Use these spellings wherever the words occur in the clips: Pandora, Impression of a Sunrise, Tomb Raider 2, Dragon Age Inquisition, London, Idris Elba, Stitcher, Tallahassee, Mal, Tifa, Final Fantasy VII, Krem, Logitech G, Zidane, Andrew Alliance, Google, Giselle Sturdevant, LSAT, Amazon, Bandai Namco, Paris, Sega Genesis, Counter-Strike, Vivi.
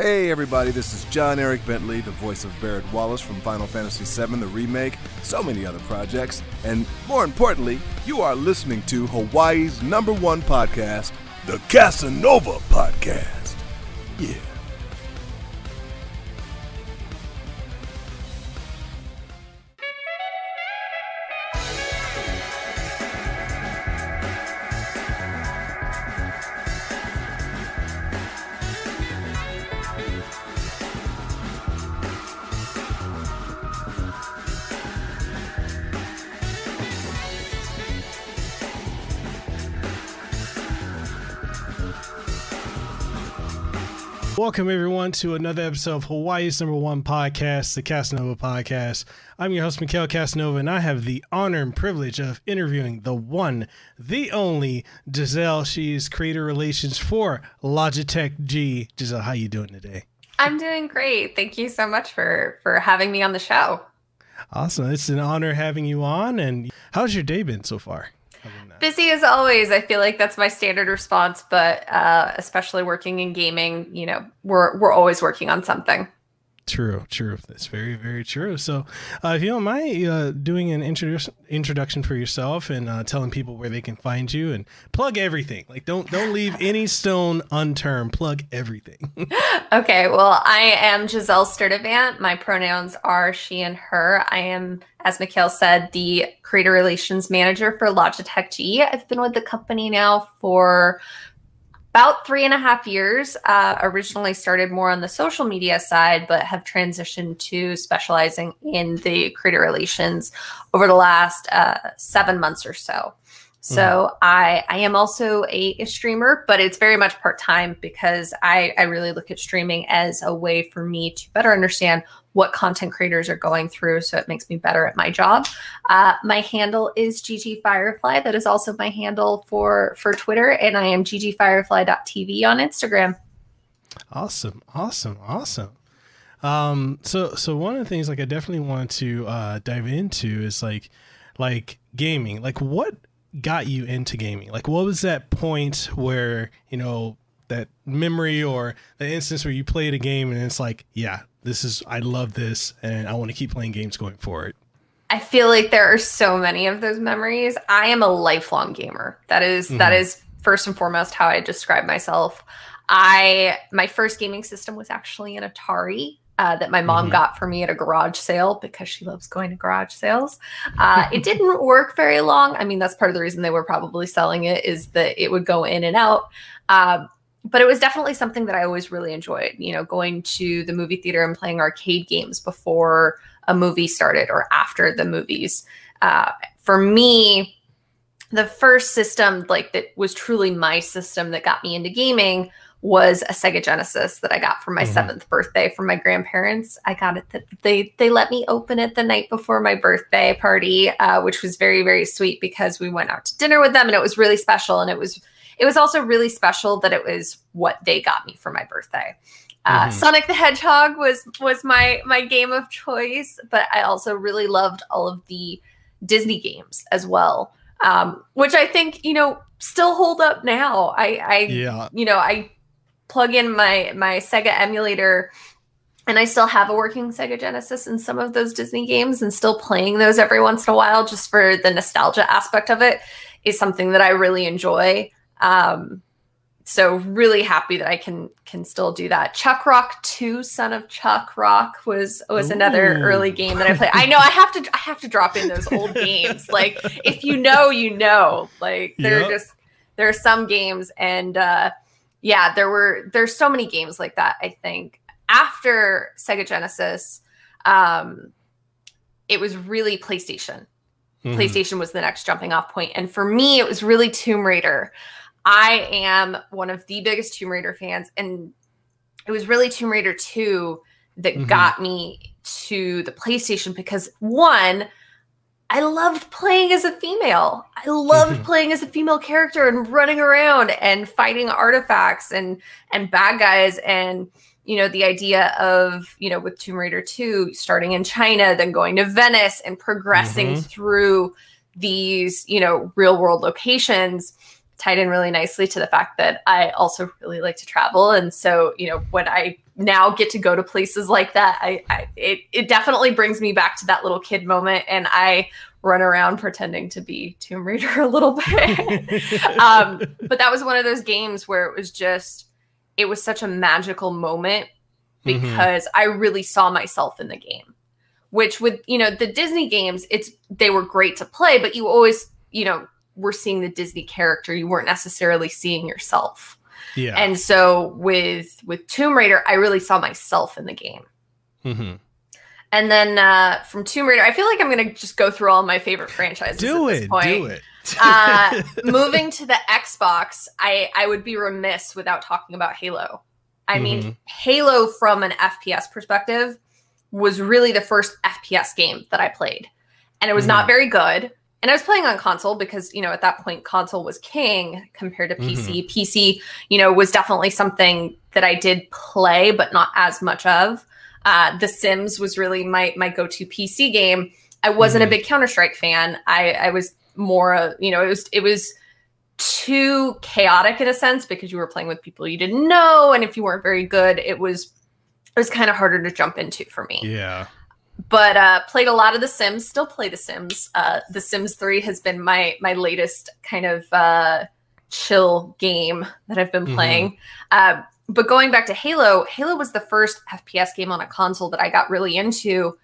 Hey everybody, this is John Eric Bentley, the voice of Barrett Wallace from Final Fantasy VII, the remake, so many other projects, and more importantly, you are listening to Hawaii's #1 podcast, the Casanova Podcast. Yeah. Welcome, everyone, to another episode of Hawaii's #1 podcast, the Casanova Podcast. I'm your host, Mikhail Casanova, and I have the honor and privilege of interviewing the one, the only Giselle. She's creator relations for Logitech G. Giselle, how you doing today? I'm doing great. Thank you so much for having me on the show. Awesome. It's an honor having you on. And how's your day been so far? Busy as always. I feel like that's my standard response, but especially working in gaming, you know, we're always working on something. True, true. That's very, very true. So if you don't mind doing an introduction for yourself and telling people where they can find you and plug everything. Like don't leave any stone unturned. Plug everything. Okay. Well, I am Giselle Sturdevant. My pronouns are she and her. I am, as Mikhail said, the creator relations manager for Logitech G. I've been with the company now for about 3.5 years. Originally started more on the social media side, but have transitioned to specializing in the creator relations over the last 7 months or so. So I am also a streamer, but it's very much part-time because I really look at streaming as a way for me to better understand what content creators are going through. So it makes me better at my job. My handle is ggfirefly. That is also my handle for Twitter. And I am ggfirefly.tv on Instagram. Awesome. Awesome. Awesome. So one of the things like I definitely want to dive into is like gaming. Like what got you into gaming? Like what was that point where, you know, that memory or the instance where you played a game and it's like, yeah, this is, I love this and I want to keep playing games going forward? I feel like there are so many of those memories. I am a lifelong gamer. That is first and foremost how I describe myself. My first gaming system was actually an Atari that my mom got for me at a garage sale because she loves going to garage sales. It didn't work very long. I mean, that's part of the reason they were probably selling it, is that it would go in and out. But it was definitely something that I always really enjoyed, you know, going to the movie theater and playing arcade games before a movie started or after the movies. For me, the first system like that was truly my system that got me into gaming was a Sega Genesis that I got for my 7th birthday from my grandparents. I got it. They let me open it the night before my birthday party, which was very, very sweet because we went out to dinner with them and it was really special. And it was also really special that it was what they got me for my birthday. Sonic the Hedgehog was my game of choice, but I also really loved all of the Disney games as well, which I think, you know, still hold up now. I plug in my Sega emulator and I still have a working Sega Genesis and some of those Disney games and still playing those every once in a while just for the nostalgia aspect of it is something that I really enjoy. So really happy that I can still do that. Chuck Rock 2, Son of Chuck Rock was another early game that I played. I know I have to drop in those old games. Like if you know, you know, like there are some games and, yeah, there's so many games like that. I think after Sega Genesis, it was really PlayStation. PlayStation was the next jumping off point. And for me, it was really Tomb Raider. I am one of the biggest Tomb Raider fans. And it was really Tomb Raider 2 that got me to the PlayStation because one, I loved playing as a female. I loved playing as a female character and running around and fighting artifacts and bad guys. And, you know, the idea of, you know, with Tomb Raider 2, starting in China, then going to Venice and progressing through these, you know, real world locations. tied in really nicely to the fact that I also really like to travel. And so, you know, when I now get to go to places like that, it definitely brings me back to that little kid moment. And I run around pretending to be Tomb Raider a little bit. But that was one of those games where it was such a magical moment because I really saw myself in the game, which with, you know, the Disney games, they were great to play, but you always, you know, were seeing the Disney character. You weren't necessarily seeing yourself. Yeah. And so with Tomb Raider, I really saw myself in the game. Mm-hmm. And then from Tomb Raider, I feel like I'm going to just go through all my favorite franchises at this point. Moving to the Xbox, I would be remiss without talking about Halo. I mean, Halo from an FPS perspective was really the first FPS game that I played. And it was not very good. And I was playing on console because, you know, at that point, console was king compared to PC. PC, you know, was definitely something that I did play, but not as much of. The Sims was really my go-to PC game. I wasn't a big Counter-Strike fan. I was more, you know, it was too chaotic in a sense because you were playing with people you didn't know. And if you weren't very good, it was kind of harder to jump into for me. Yeah. But played a lot of The Sims, still play The Sims. The Sims 3 has been my latest kind of chill game that I've been playing. But going back to Halo, Halo was the first FPS game on a console that I got really into.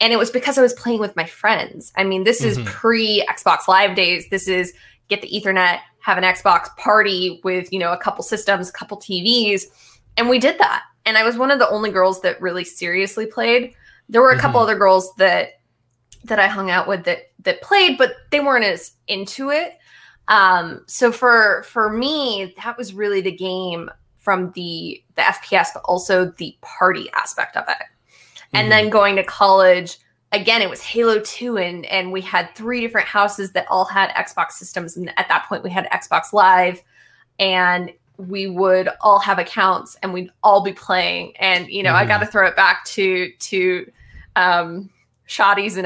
And it was because I was playing with my friends. I mean, this is pre-Xbox Live days. This is get the Ethernet, have an Xbox party with, you know, a couple systems, a couple TVs. And we did that. And I was one of the only girls that really seriously played. There were a couple other girls that I hung out with that played, but they weren't as into it. So for me, that was really the game from the FPS, but also the party aspect of it. And then going to college, again, it was Halo 2, and we had 3 different houses that all had Xbox systems. And at that point, we had Xbox Live, and we would all have accounts, and we'd all be playing. And, you know, I got to throw it back to Shotties and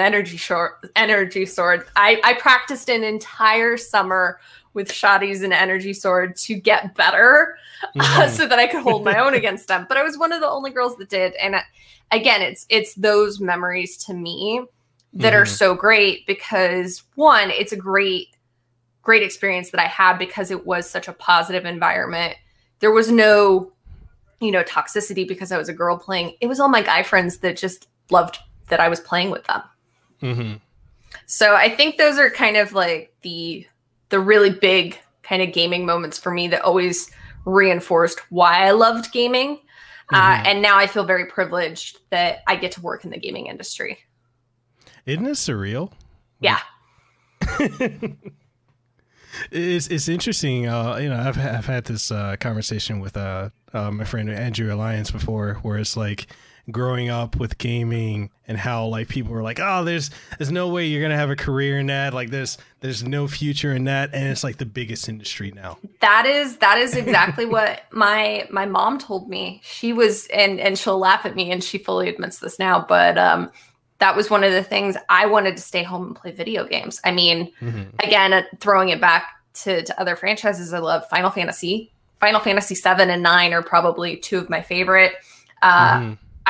Energy Sword. I practiced an entire summer with Shotties and Energy Sword to get better so that I could hold my own against them. But I was one of the only girls that did. And again, it's those memories to me that are so great because, one, it's a great experience that I had because it was such a positive environment. There was no, you know, toxicity because I was a girl playing. It was all my guy friends that just loved that I was playing with them. So I think those are kind of like the really big kind of gaming moments for me that always reinforced why I loved gaming. And now I feel very privileged that I get to work in the gaming industry. Isn't it surreal? Yeah. It's interesting. You know, I've had this conversation with my friend Andrew Alliance before, where it's like growing up with gaming and how like people were like, oh, there's no way you're gonna have a career in that. Like there's no future in that, and it's like the biggest industry now. That is exactly what my mom told me. She was, and she'll laugh at me, and she fully admits this now, but that was one of the things I wanted to stay home and play video games. I mean, again, throwing it back to other franchises, I love Final Fantasy. Final Fantasy VII and IX are probably 2 of my favorite.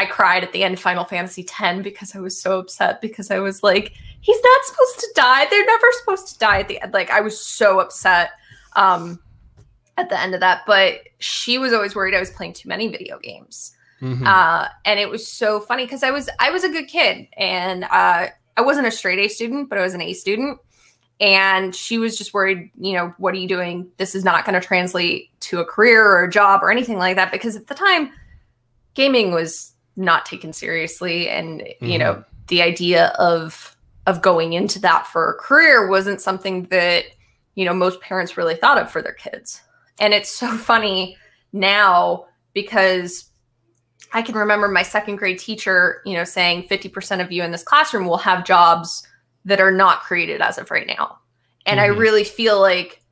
I cried at the end of Final Fantasy X because I was so upset because I was like, he's not supposed to die. They're never supposed to die at the end. Like, I was so upset at the end of that. But she was always worried I was playing too many video games. And it was so funny because I was a good kid, and I wasn't a straight A student, but I was an A student. And she was just worried, you know, what are you doing? This is not going to translate to a career or a job or anything like that, because at the time gaming was not taken seriously. And, you know, the idea of going into that for a career wasn't something that, you know, most parents really thought of for their kids. And it's so funny now because I can remember my 2nd grade teacher, you know, saying 50% of you in this classroom will have jobs that are not created as of right now. And I really feel like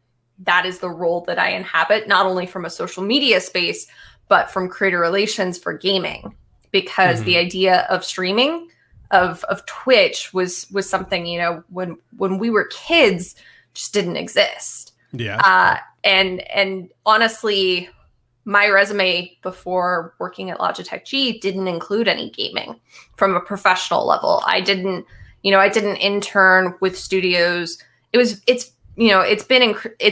that is the role that I inhabit, not only from a social media space, but from creator relations for gaming, because the idea of streaming, of Twitch was something, you know, when we were kids just didn't exist. Yeah. And honestly, my resume before working at Logitech G didn't include any gaming from a professional level. I didn't, you know, I didn't intern with studios. It's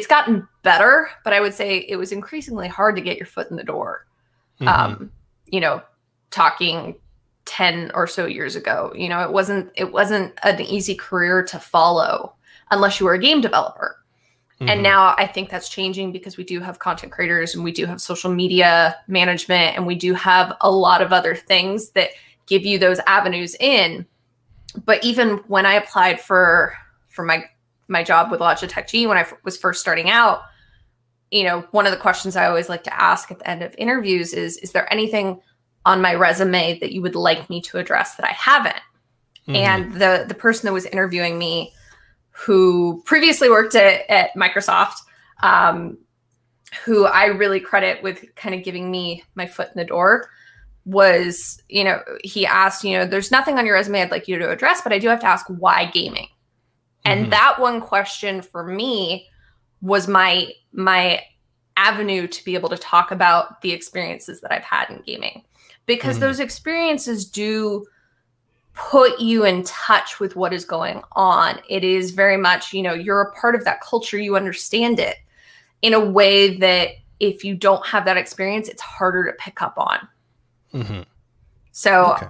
gotten better, but I would say it was increasingly hard to get your foot in the door. Mm-hmm. Talking 10 or so years ago, it wasn't an easy career to follow unless you were a game developer. Mm-hmm. And now I think that's changing because we do have content creators and we do have social media management and we do have a lot of other things that give you those avenues in. But even when I applied for my job with Logitech G when I was first starting out, one of the questions I always like to ask at the end of interviews is there anything on my resume that you would like me to address that I haven't? Mm-hmm. And the person that was interviewing me, who previously worked at Microsoft, who I really credit with kind of giving me my foot in the door, was, he asked, there's nothing on your resume I'd like you to address, but I do have to ask, why gaming? Mm-hmm. And that one question for me was my avenue to be able to talk about the experiences that I've had in gaming, because mm-hmm. those experiences do put you in touch with what is going on. It is very much, you're a part of that culture. You understand it in a way that if you don't have that experience, it's harder to pick up on. Mm-hmm. So okay.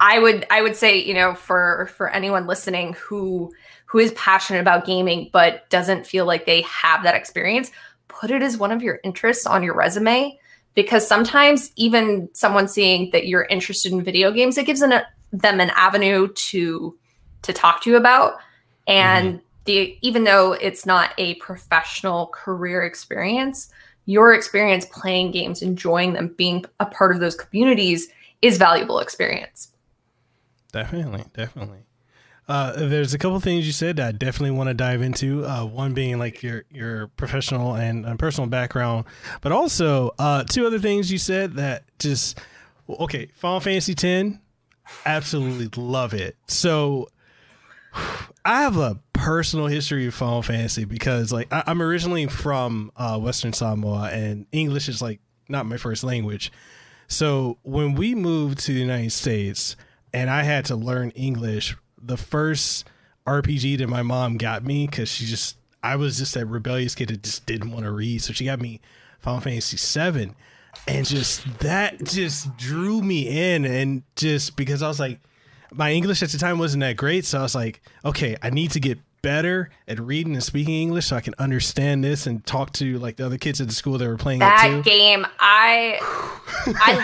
I would say, for anyone listening who is passionate about gaming, but doesn't feel like they have that experience, put it as one of your interests on your resume, because sometimes even someone seeing that you're interested in video games, it gives them an avenue to talk to you about. And mm-hmm. Even though it's not a professional career experience, your experience playing games, enjoying them, being a part of those communities is valuable experience. Definitely. There's a couple things you said that I definitely want to dive into. One being like your professional and personal background, but also two other things you said that just, okay, Final Fantasy X, absolutely love it. So I have a personal history of Final Fantasy because I'm originally from Western Samoa and English is not my first language. So when we moved to the United States and I had to learn English, the first RPG that my mom got me, because I was just that rebellious kid that just didn't want to read. So she got me Final Fantasy VII, and that drew me in. And just because I was like, my English at the time wasn't that great. So I was like, okay, I need to get better at reading and speaking English so I can understand this and talk to the other kids at the school that were playing that it too. Game. I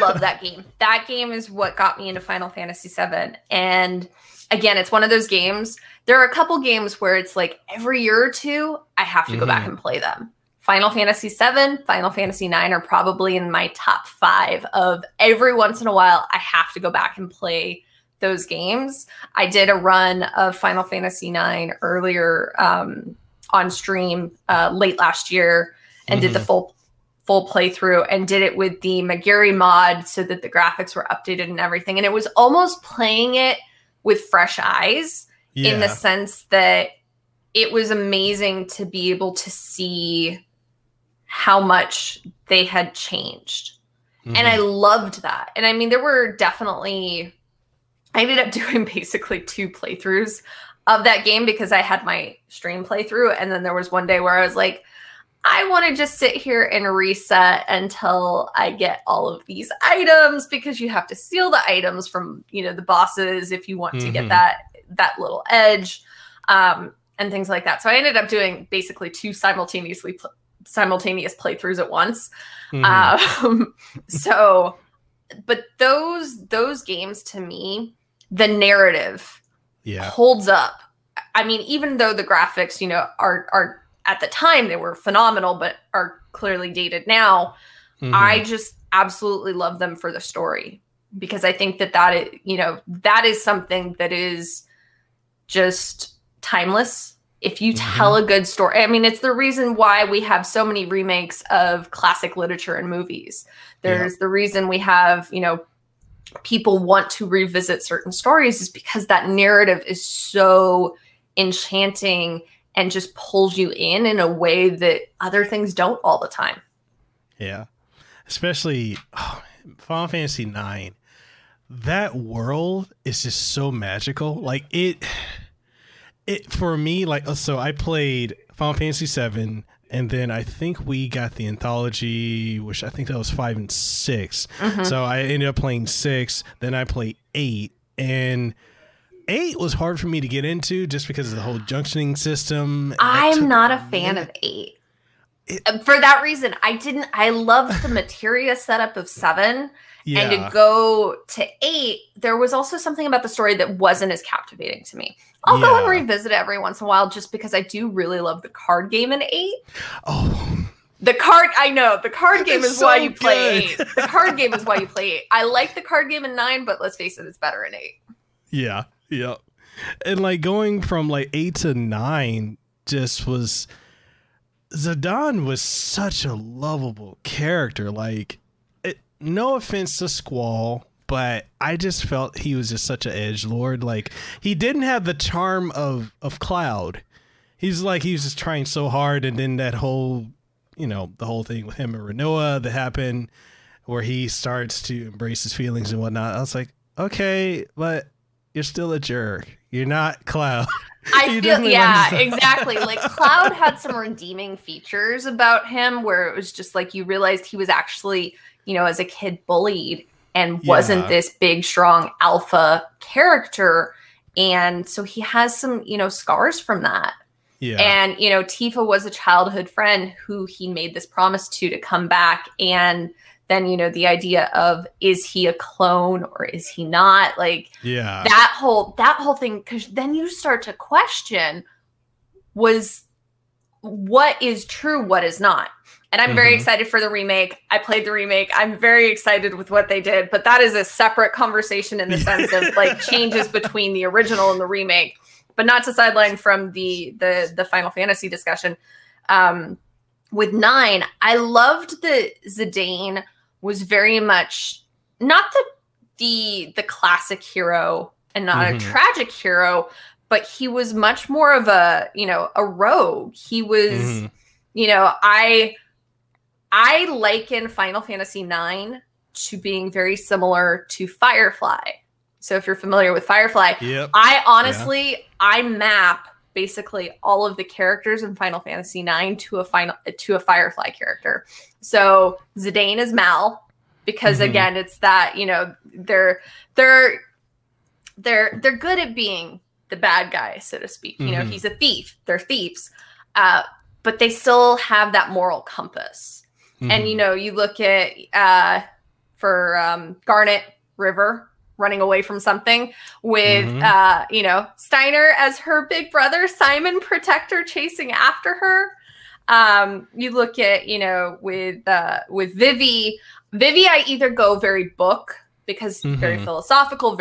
love that game. That game is what got me into Final Fantasy VII. And again, it's one of those games. There are a couple games where it's every year or two, I have to go back and play them. Final Fantasy VII, Final Fantasy IX are probably in my top 5 of every once in a while, I have to go back and play those games. I did a run of Final Fantasy IX earlier on stream late last year and did the full playthrough and did it with the Magiri mod so that the graphics were updated and everything. And it was almost playing it with fresh eyes, in the sense that it was amazing to be able to see how much they had changed. Mm-hmm. And I loved that. And I mean, there were definitely, I ended up doing basically 2 playthroughs of that game because I had my stream playthrough. And then there was one day where I was like, I want to just sit here and reset until I get all of these items, because you have to steal the items from, the bosses if you want to get that little edge and things like that. So I ended up doing basically 2 simultaneous playthroughs at once. Mm-hmm. But those games to me, the narrative holds up. I mean, even though the graphics, are at the time they were phenomenal, but are clearly dated now. Mm-hmm. I just absolutely love them for the story, because I think that is something that is just timeless. If you tell a good story, I mean, it's the reason why we have so many remakes of classic literature and movies. There's the reason we have, people want to revisit certain stories, is because that narrative is so enchanting and just pulls you in a way that other things don't all the time. Yeah. Especially Final Fantasy IX. That world is just so magical. Like it for me, like, so I played Final Fantasy VII, and then I think we got the anthology, which I think that was 5 and 6. Mm-hmm. So I ended up playing 6. Then I played 8, and 8 was hard for me to get into just because of the whole junctioning system. I'm not a fan of 8. For that reason, I loved the materia setup of 7. Yeah. And to go to 8, there was also something about the story that wasn't as captivating to me. I'll go and revisit it every once in a while just because I do really love the card game in 8. Oh. The card game is so why you play 8. The card game is why you play 8. I like the card game in 9, but let's face it, it's better in 8. Yeah. Yeah. And like going from like 8 to 9 just was... Zidane was such a lovable character. Like, no offense to Squall, but I just felt he was just such an edgelord. Like, he didn't have the charm of Cloud. He's like, he was just trying so hard. And then that whole, you know, the whole thing with him and Rinoa that happened where he starts to embrace his feelings and whatnot. I was like, okay, but you're still a jerk. You're not Cloud. I feel, yeah, exactly. Like, Cloud had some redeeming features about him where it was just like you realized he was actually, you know, as a kid bullied and wasn't this big, strong alpha character. And so he has some, you know, scars from that. Yeah. And, you know, Tifa was a childhood friend who he made this promise to come back. And then, you know, the idea of, is he a clone or is he not? Like, yeah, that whole thing, because then you start to question what is true, what is not. And I'm very excited for the remake. I played the remake. I'm very excited with what they did, but that is a separate conversation in the sense of like changes between the original and the remake. But not to sideline from the Final Fantasy discussion. With 9, I loved that Zidane was very much not the classic hero and not a tragic hero, but he was much more of a, you know, a rogue. He was, you know, I liken Final Fantasy IX to being very similar to Firefly. So if you're familiar with Firefly, I honestly, I map basically all of the characters in Final Fantasy IX to a Firefly character. So Zidane is Mal, because again, it's that, you know, they're good at being the bad guy, so to speak. You know, he's a thief. They're thieves. But they still have that moral compass. And, you know, you look at Garnet, River, running away from something with, you know, Steiner as her big brother, Simon protector chasing after her. You look at, you know, with Vivi, I either go very book because very philosophical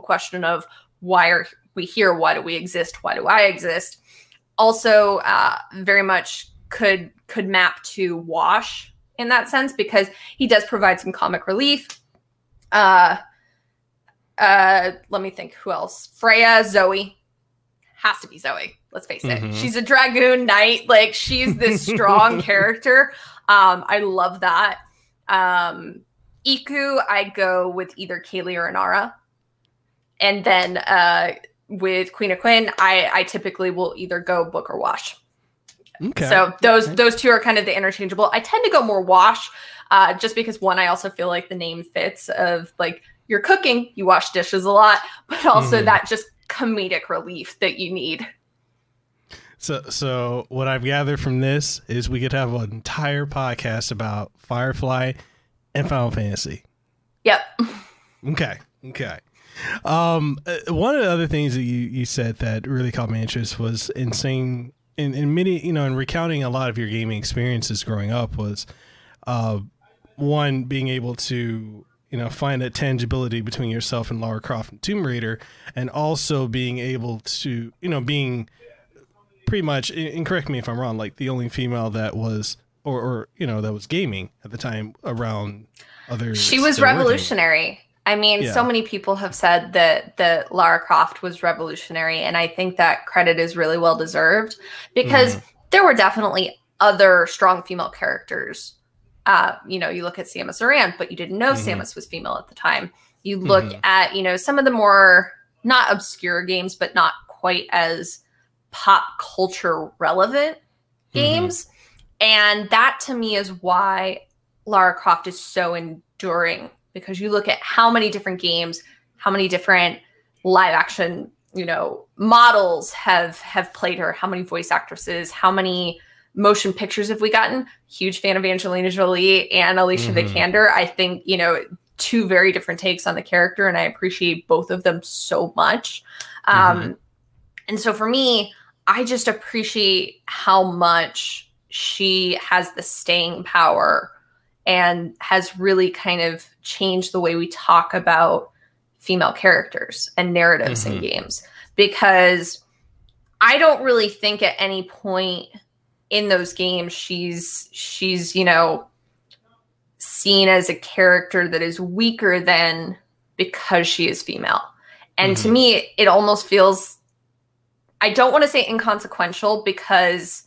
question of why are we here? Why do we exist? Why do I exist? Also, very much could map to Wash in that sense because he does provide some comic relief. Let me think who else. Freya, Zoe. Has to be Zoe. Let's face it. She's a dragoon knight. Like, she's this strong character. I love that. Iku, I go with either Kaylee or Inara. And then with Queen of Quinn, I typically will either go Book or Wash. Okay. So those two are kind of the interchangeable. I tend to go more Wash just because, one, I also feel like the name fits of, like, you're cooking, you wash dishes a lot, but also that just comedic relief that you need. So what I've gathered from this is we could have an entire podcast about Firefly and Final Fantasy. Yep. Okay. One of the other things that you said that really caught my interest was in saying, in many, you know, in recounting a lot of your gaming experiences growing up was, one, being able to, you know, find that tangibility between yourself and Lara Croft and Tomb Raider, and also being able to, you know, being pretty much, and correct me if I'm wrong, like the only female that was, or you know, that was gaming at the time around others. She was revolutionary. I mean, so many people have said that Lara Croft was revolutionary, and I think that credit is really well deserved, because there were definitely other strong female characters. You know, you look at Samus Aran, but you didn't know Samus was female at the time. You look at, you know, some of the more not obscure games, but not quite as pop culture relevant games. And that to me is why Lara Croft is so enduring, because you look at how many different games, how many different live action, you know, models have played her, how many voice actresses, how many motion pictures have we gotten? Huge fan of Angelina Jolie and Alicia Vikander. I think, you know, two very different takes on the character, and I appreciate both of them so much. And so for me, I just appreciate how much she has the staying power and has really kind of changed the way we talk about female characters and narratives in games. Because I don't really think at any point in those games she's you know, seen as a character that is weaker than because she is female. And to me, it almost feels, I don't want to say inconsequential, because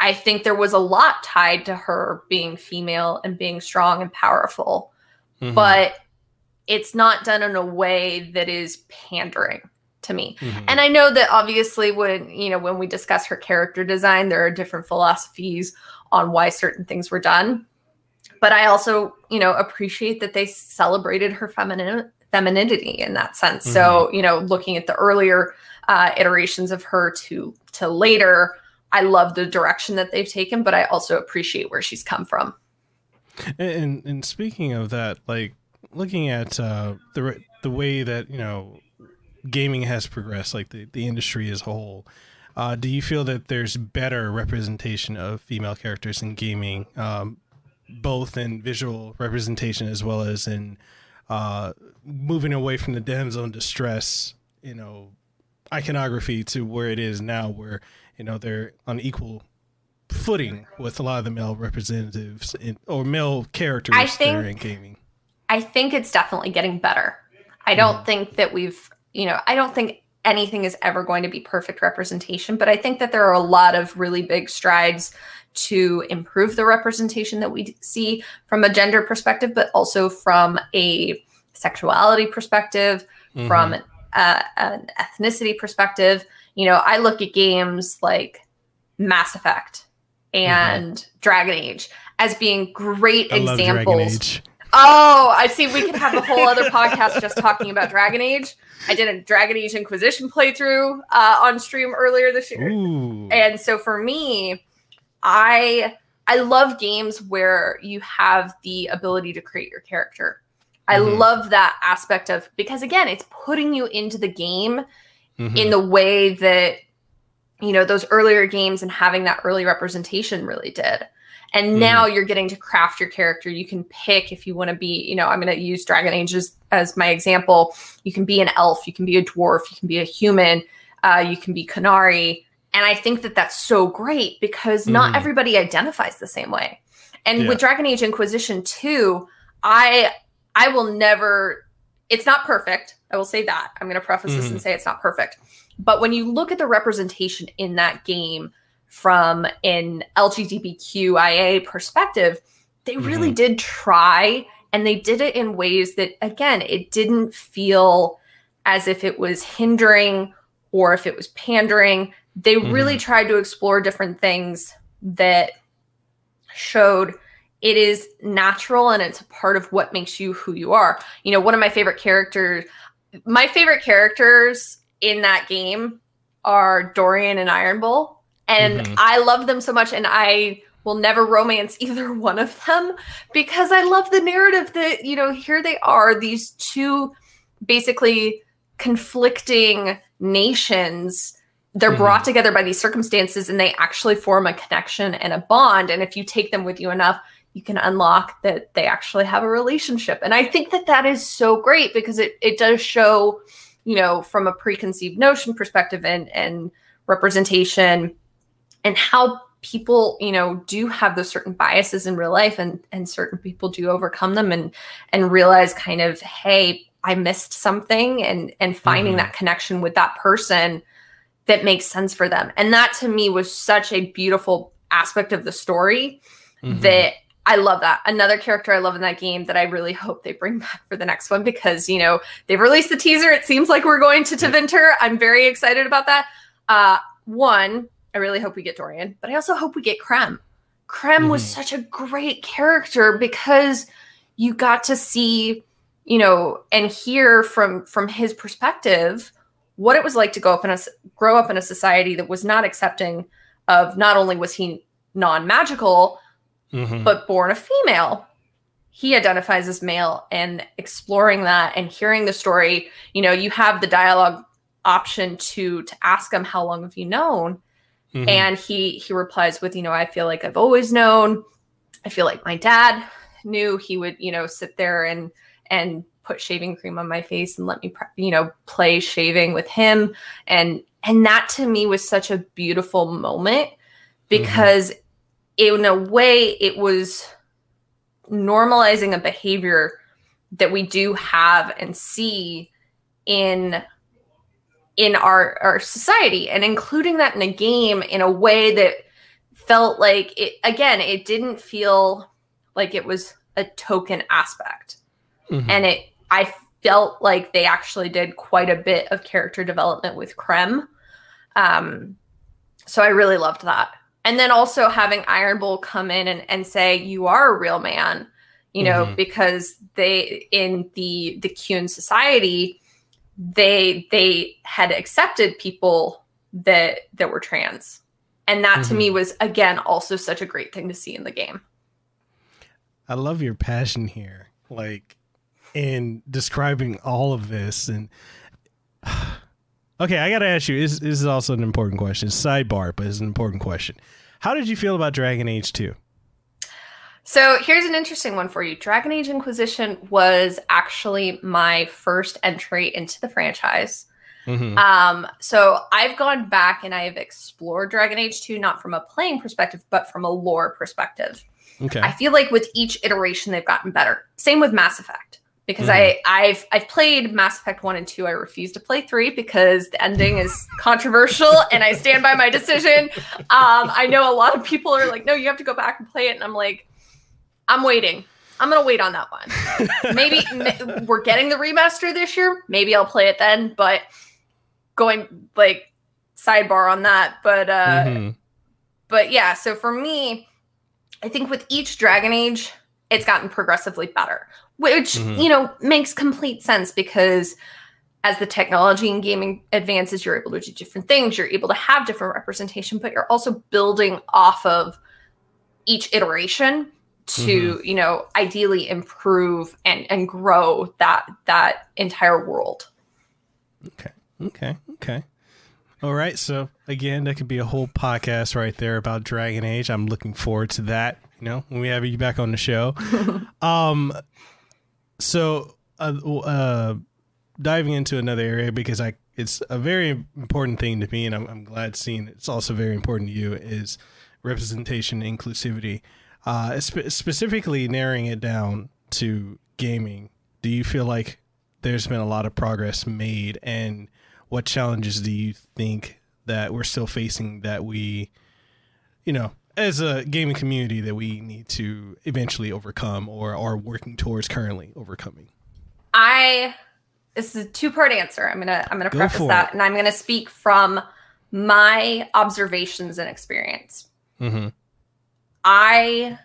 I think there was a lot tied to her being female and being strong and powerful, but it's not done in a way that is pandering to me. And I know that obviously when, you know, when we discuss her character design, there are different philosophies on why certain things were done. But I also, you know, appreciate that they celebrated her femininity in that sense. So, you know, looking at the earlier iterations of her to later, I love the direction that they've taken, but I also appreciate where she's come from. And speaking of that, like looking at the way that, you know, gaming has progressed, like the industry as a whole, do you feel that there's better representation of female characters in gaming, both in visual representation as well as in moving away from the damsel in distress, you know, iconography to where it is now, where, you know, they're on equal footing with a lot of the male representatives or male characters that are in gaming? I think it's definitely getting better. I don't think that we've, you know, I don't think anything is ever going to be perfect representation, but I think that there are a lot of really big strides to improve the representation that we see from a gender perspective, but also from a sexuality perspective, from an ethnicity perspective. You know, I look at games like Mass Effect and Dragon Age as being great examples. Love Dragon Age. Oh, I see. We could have a whole other podcast just talking about Dragon Age. I did a Dragon Age Inquisition playthrough on stream earlier this year. And so for me, I love games where you have the ability to create your character. I love that aspect of, because again, it's putting you into the game in the way that, you know, those earlier games and having that early representation really did. And now you're getting to craft your character. You can pick if you want to be, you know, I'm going to use Dragon Age as my example. You can be an elf, you can be a dwarf, you can be a human, you can be Qunari. And I think that that's so great, because not everybody identifies the same way. And with Dragon Age Inquisition 2, I will never, it's not perfect. I will say that. I'm going to preface this and say it's not perfect. But when you look at the representation in that game from an LGBTQIA perspective, they really did try, and they did it in ways that, again, it didn't feel as if it was hindering or if it was pandering. They really tried to explore different things that showed it is natural and it's a part of what makes you who you are. You know, one of my favorite characters in that game are Dorian and Iron Bull. And I love them so much, and I will never romance either one of them, because I love the narrative that, you know, here they are, these two basically conflicting nations. They're brought together by these circumstances, and they actually form a connection and a bond. And if you take them with you enough, you can unlock that they actually have a relationship. And I think that that is so great, because it does show, you know, from a preconceived notion perspective and representation and how people, you know, do have those certain biases in real life, and certain people do overcome them and realize kind of, hey, I missed something, and finding that connection with that person that makes sense for them. And that to me was such a beautiful aspect of the story that I love that. Another character I love in that game that I really hope they bring back for the next one, because, you know, they've released the teaser. It seems like we're going to Tevinter. I'm very excited about that. One, I really hope we get Dorian, but I also hope we get Krem. Krem was such a great character because you got to see, you know, and hear from his perspective what it was like to grow up in a society that was not accepting of, not only was he non-magical, but born a female. He identifies as male, and exploring that and hearing the story, you know, you have the dialogue option to ask him, how long have you known? And he replies with, you know, I feel like I've always known. I feel like my dad knew. He would, you know, sit there and put shaving cream on my face and let me, you know, play shaving with him. And that to me was such a beautiful moment, because in a way it was normalizing a behavior that we do have and see in our society, and including that in a game in a way that felt like it, again, it didn't feel like it was a token aspect. And I felt like they actually did quite a bit of character development with Krem. So I really loved that. And then also having Iron Bull come in and say, you are a real man, you know, because they, in the Qun society, they had accepted people that were trans. And that to me was, again, also such a great thing to see in the game. I love your passion here, like, in describing all of this. And okay, I got to ask you, this is also an important question. Sidebar, but it's an important question. How did you feel about Dragon Age 2? So here's an interesting one for you. Dragon Age Inquisition was actually my first entry into the franchise. So I've gone back and I have explored Dragon Age 2, not from a playing perspective, but from a lore perspective. Okay. I feel like with each iteration, they've gotten better. Same with Mass Effect, because I've played Mass Effect 1 and 2. I refuse to play 3 because the ending is controversial, and I stand by my decision. I know a lot of people are like, no, you have to go back and play it. And I'm like, I'm waiting. I'm going to wait on that one. Maybe we're getting the remaster this year. Maybe I'll play it then. But going, like, sidebar on that. But yeah, so for me, I think with each Dragon Age, it's gotten progressively better, which, you know, makes complete sense, because as the technology and gaming advances, you're able to do different things. You're able to have different representation, but you're also building off of each iteration to, you know, ideally improve and grow that entire world. Okay. All right. So again, that could be a whole podcast right there about Dragon Age. I'm looking forward to that, you know, when we have you back on the show. So diving into another area, because it's a very important thing to me, and I'm glad seeing it's also very important to you, is representation and inclusivity. Specifically narrowing it down to gaming, do you feel like there's been a lot of progress made, and what challenges do you think that we're still facing that we, you know, as a gaming community, that we need to eventually overcome or are working towards currently overcoming? This is a two-part answer. I'm gonna preface that, and I'm gonna speak from my observations and experience. I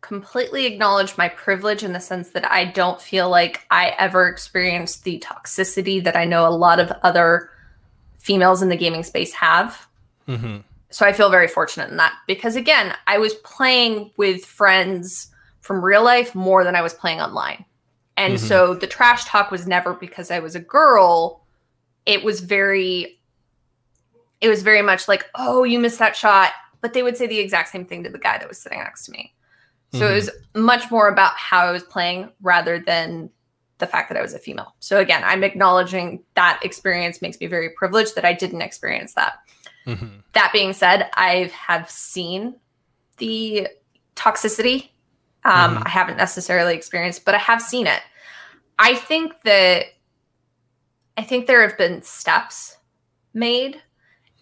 completely acknowledge my privilege in the sense that I don't feel like I ever experienced the toxicity that I know a lot of other females in the gaming space have. So I feel very fortunate in that, because, again, I was playing with friends from real life more than I was playing online. And so the trash talk was never because I was a girl. It was very much like, oh, you missed that shot. But they would say the exact same thing to the guy that was sitting next to me. So it was much more about how I was playing rather than the fact that I was a female. So again, I'm acknowledging that experience makes me very privileged that I didn't experience that. Mm-hmm. That being said, I have seen the toxicity. Mm-hmm. I haven't necessarily experienced, but I have seen it. I think there have been steps made,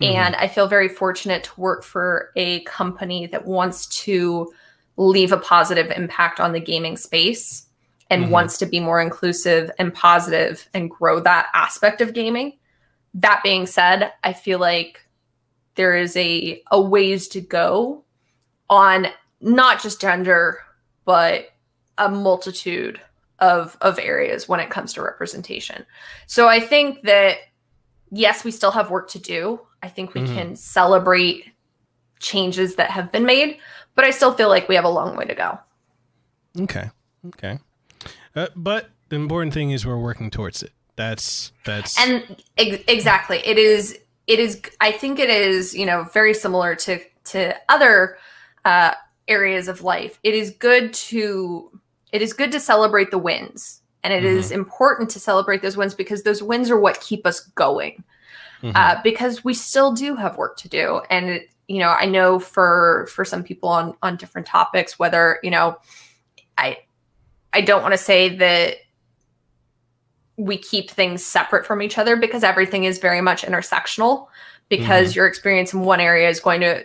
mm-hmm. and I feel very fortunate to work for a company that wants to leave a positive impact on the gaming space and mm-hmm. wants to be more inclusive and positive and grow that aspect of gaming. That being said, I feel like there is a ways to go on not just gender, but a multitude of areas when it comes to representation. So I think that, yes, we still have work to do. I think we can celebrate changes that have been made, but I still feel like we have a long way to go. Okay. But the important thing is we're working towards it. That's and exactly. It is. I think it is, very similar to other areas of life. It is good to celebrate the wins, and it mm-hmm. is important to celebrate those wins, because those wins are what keep us going. Mm-hmm. Because we still do have work to do, and I know for some people on different topics, whether I don't want to say that we keep things separate from each other, because everything is very much intersectional, because mm-hmm. your experience in one area is going to,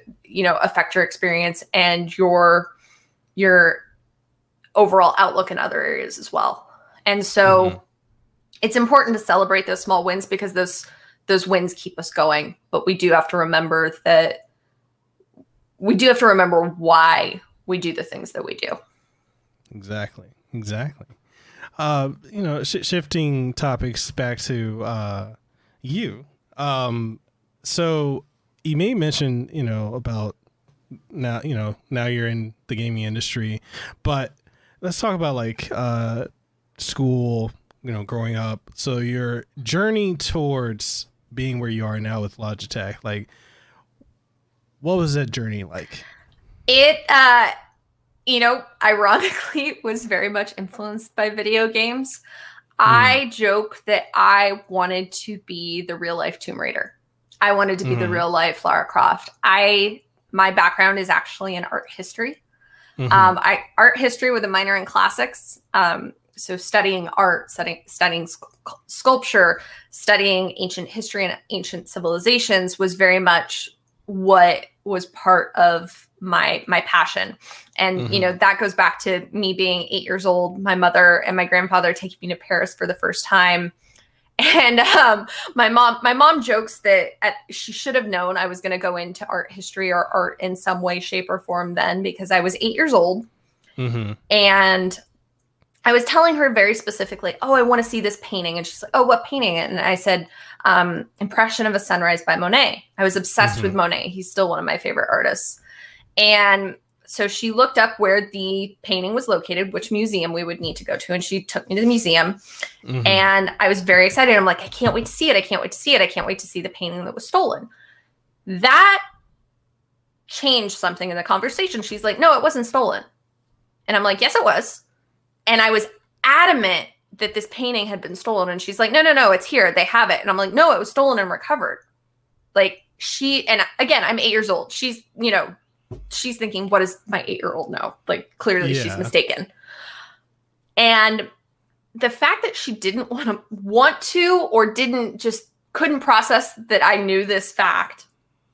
affect your experience and your overall outlook in other areas as well. And so mm-hmm. it's important to celebrate those small wins, because those wins keep us going. But we do have to remember why we do the things that we do. Exactly. Shifting topics back to you. So you may mention, about now, now you're in the gaming industry, but let's talk about school, growing up. So your journey towards being where you are now with Logitech, what was that journey like? It ironically was very much influenced by video games. I joke that I wanted to be the real life Tomb Raider. I wanted to be the real life Lara Croft. My background is actually in art history. Mm-hmm. Art history with a minor in classics. So studying art, studying sculpture, studying ancient history and ancient civilizations was very much what was part of my passion. And, mm-hmm. That goes back to me being 8 years old, my mother and my grandfather taking me to Paris for the first time. And my mom jokes that she should have known I was going to go into art history or art in some way, shape, or form then, because I was 8 years old. Mm-hmm. And I was telling her very specifically, oh, I want to see this painting. And she's like, oh, what painting? And I said, Impression of a Sunrise by Monet. I was obsessed mm-hmm. with Monet. He's still one of my favorite artists. And so she looked up where the painting was located, which museum we would need to go to. And she took me to the museum mm-hmm. and I was very excited. I'm like, I can't wait to see it. I can't wait to see it. I can't wait to see the painting that was stolen. That changed something in the conversation. She's like, no, it wasn't stolen. And I'm like, yes, it was. And I was adamant that this painting had been stolen. And she's like, no, it's here. They have it. And I'm like, no, it was stolen and recovered. And again, I'm 8 years old. She's, she's thinking, what does my 8-year-old know? Clearly she's mistaken. And the fact that she didn't want to, or couldn't process that I knew this fact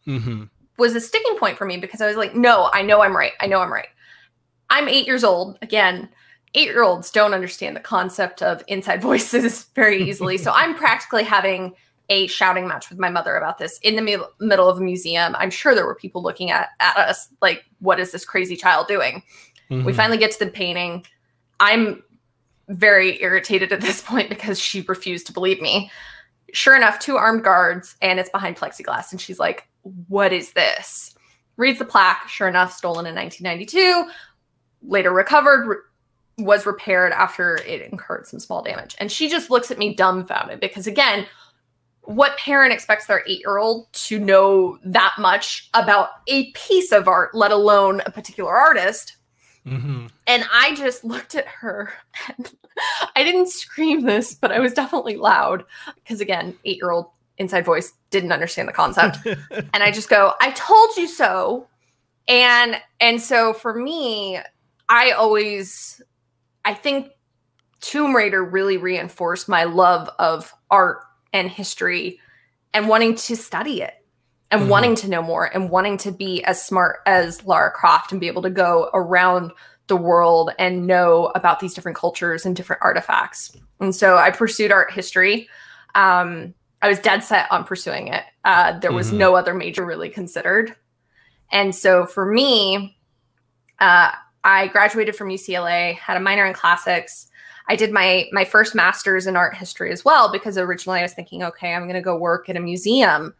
mm-hmm. was a sticking point for me, because I was like, no, I know I'm right. I'm 8 years old. Again, 8-year-olds don't understand the concept of inside voices very easily. So I'm practically having a shouting match with my mother about this in the middle of a museum. I'm sure there were people looking at us like, what is this crazy child doing? Mm-hmm. We finally get to the painting. I'm very irritated at this point because she refused to believe me. Sure enough, two armed guards, and it's behind plexiglass. And she's like, what is this? Reads the plaque. Sure enough, stolen in 1992, later recovered, was repaired after it incurred some small damage. And she just looks at me dumbfounded because, again, what parent expects their 8-year-old to know that much about a piece of art, let alone a particular artist? Mm-hmm. And I just looked at her. And I didn't scream this, but I was definitely loud because, again, 8-year-old inside voice, didn't understand the concept. And I just go, I told you so. And so for me, I think Tomb Raider really reinforced my love of art and history and wanting to study it and wanting to know more and wanting to be as smart as Lara Croft and be able to go around the world and know about these different cultures and different artifacts. And so I pursued art history. I was dead set on pursuing it. There was no other major really considered. And so for me, I graduated from UCLA, had a minor in classics. I did my first master's in art history as well, because originally I was thinking, okay, I'm going to go work at a museum.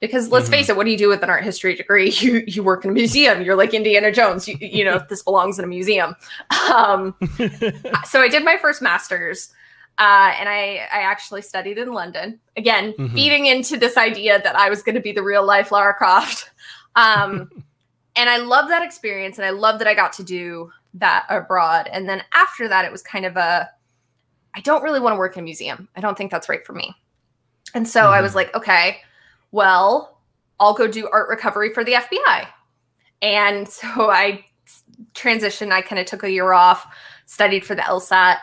Because let's face it, what do you do with an art history degree? You work in a museum. You're like Indiana Jones. You know, this belongs in a museum. So I did my first master's, and I actually studied in London. Again, feeding into this idea that I was going to be the real life Lara Croft. And I love that experience, and I love that I got to do that abroad. And then after that, it was kind of I don't really want to work in a museum. I don't think that's right for me. And so I was like, okay, well, I'll go do art recovery for the FBI. And so I transitioned. I kind of took a year off, studied for the LSAT,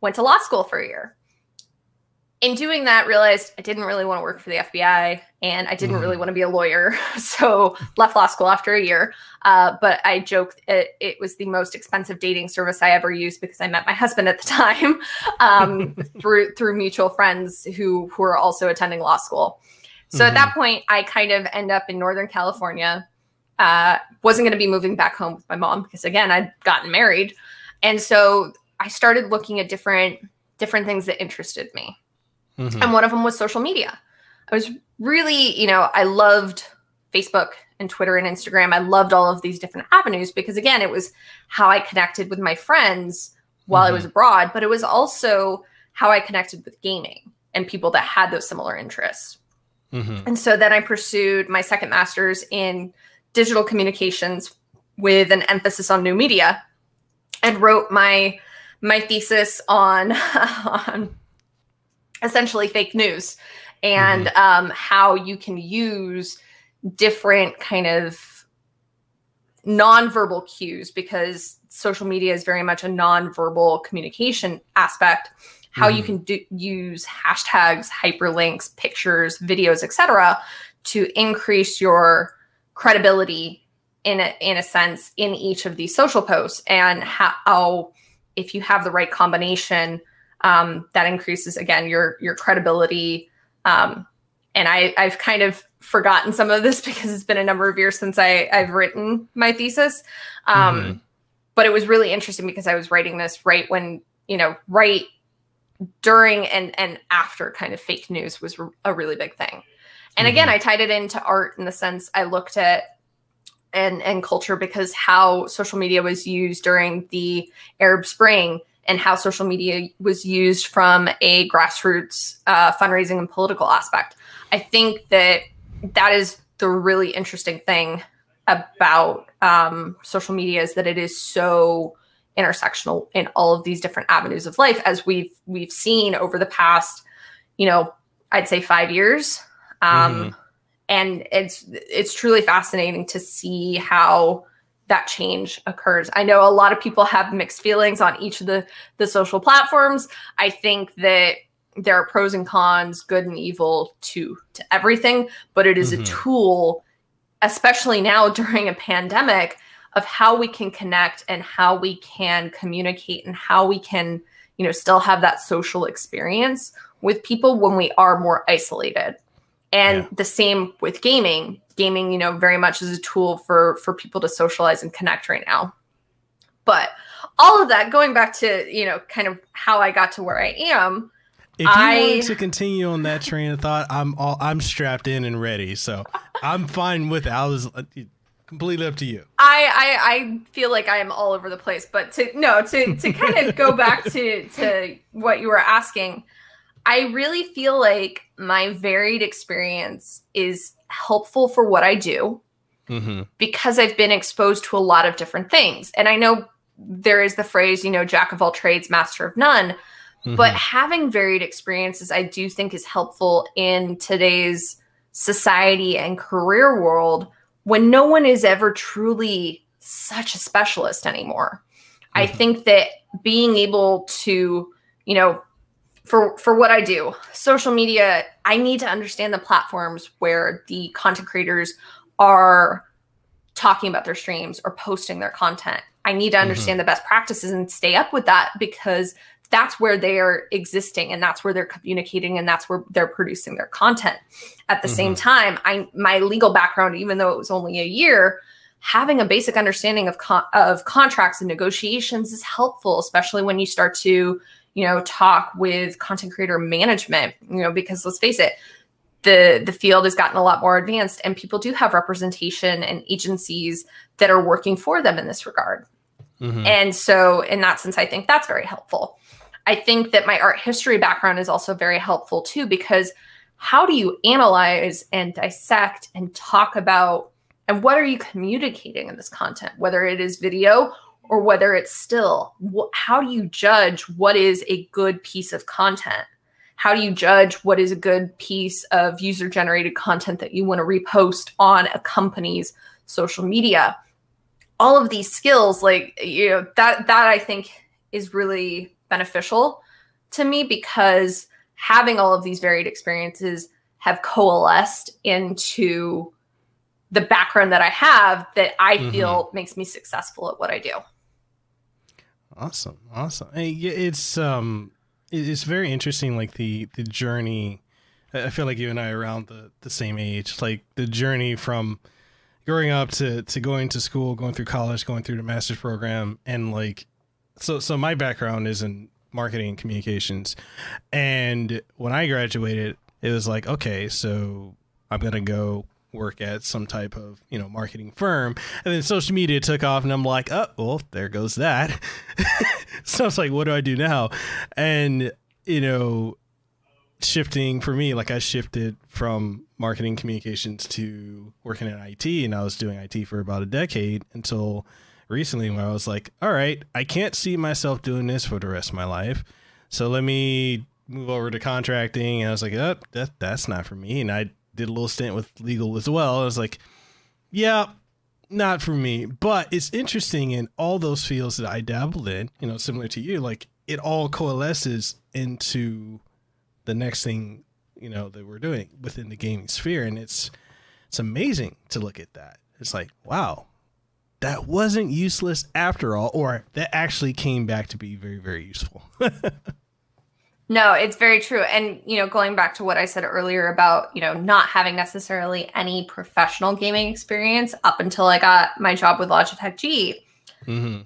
went to law school for a year. In doing that, realized I didn't really want to work for the FBI, and I didn't really want to be a lawyer. So left law school after a year. But I joked it was the most expensive dating service I ever used, because I met my husband at the time through mutual friends who are also attending law school. So at that point, I kind of end up in Northern California. Wasn't going to be moving back home with my mom because, again, I'd gotten married. And so I started looking at different things that interested me. And one of them was social media. I was really, I loved Facebook and Twitter and Instagram. I loved all of these different avenues because, again, it was how I connected with my friends while I was abroad. But it was also how I connected with gaming and people that had those similar interests. And so then I pursued my second master's in digital communications with an emphasis on new media, and wrote my thesis on essentially fake news and how you can use different kind of nonverbal cues, because social media is very much a nonverbal communication aspect. How you can use hashtags, hyperlinks, pictures, videos, etc., to increase your credibility in a sense in each of these social posts, and how if you have the right combination, that increases again your credibility. And I've kind of forgotten some of this because it's been a number of years since I've written my thesis, but it was really interesting because I was writing this right when right during and after kind of fake news was a really big thing. And again, I tied it into art in the sense I looked at and culture, because how social media was used during the Arab Spring and how social media was used from a grassroots fundraising and political aspect. I think that is the really interesting thing about social media, is that it is so intersectional in all of these different avenues of life, as we've seen over the past, I'd say 5 years. And it's truly fascinating to see how that change occurs. I know a lot of people have mixed feelings on each of the social platforms. I think that there are pros and cons, good and evil to everything, but it is a tool, especially now during a pandemic, of how we can connect and how we can communicate and how we can, still have that social experience with people when we are more isolated. And the same with gaming. Gaming, very much is a tool for people to socialize and connect right now. But all of that, going back to, kind of how I got to where I am. If you wanted to continue on that train of thought, I'm strapped in and ready. So I'm fine with it. Completely up to you. I feel like I am all over the place, but to kind of go back to what you were asking, I really feel like my varied experience is helpful for what I do because I've been exposed to a lot of different things. And I know there is the phrase, jack of all trades, master of none, Mm-hmm. But having varied experiences, I do think, is helpful in today's society and career world when no one is ever truly such a specialist anymore. Mm-hmm. I think that being able to, you know, for what I do, social media, I need to understand the platforms where the content creators are talking about their streams or posting their content. I need to understand mm-hmm. the best practices and stay up with that, because that's where they are existing and that's where they're communicating and that's where they're producing their content. At the mm-hmm. same time, my legal background, even though it was only a year, having a basic understanding of contracts and negotiations is helpful, especially when you start to, you know, talk with content creator management, you know, because let's face it, the field has gotten a lot more advanced and people do have representation and agencies that are working for them in this regard. Mm-hmm. And so in that sense, I think that's very helpful. I think that my art history background is also very helpful too, because how do you analyze and dissect and talk about, and what are you communicating in this content, whether it is video or whether it's still, how do you judge what is a good piece of content? How do you judge what is a good piece of user-generated content that you want to repost on a company's social media? All of these skills, like, you know, that I think is really beneficial to me, because having all of these varied experiences have coalesced into the background that I have that I mm-hmm. feel makes me successful at what I do. Awesome. Awesome. It's very interesting, like the journey. I feel like you and I are around the same age, like the journey from growing up to going to school, going through college, going through the master's program. And like, so my background is in marketing and communications. And when I graduated, it was like, okay, so I'm going to go work at some type of, you know, marketing firm. And then social media took off and I'm like, oh, well, there goes that. So it's like, what do I do now? And, you know, shifting for me, like I shifted from marketing communications to working in IT, and I was doing IT for about a decade until recently when I was like, all right, I can't see myself doing this for the rest of my life. So let me move over to contracting. And I was like, oh, that's not for me. And I did a little stint with legal as well. I was like, yeah, not for me. But it's interesting, in all those fields that I dabbled in, you know, similar to you, like it all coalesces into the next thing, you know, that we're doing within the gaming sphere. And it's amazing to look at that. It's like, wow, that wasn't useless after all, or that actually came back to be very, very useful. No, it's very true. And, you know, going back to what I said earlier about, you know, not having necessarily any professional gaming experience up until I got my job with Logitech G, mm-hmm.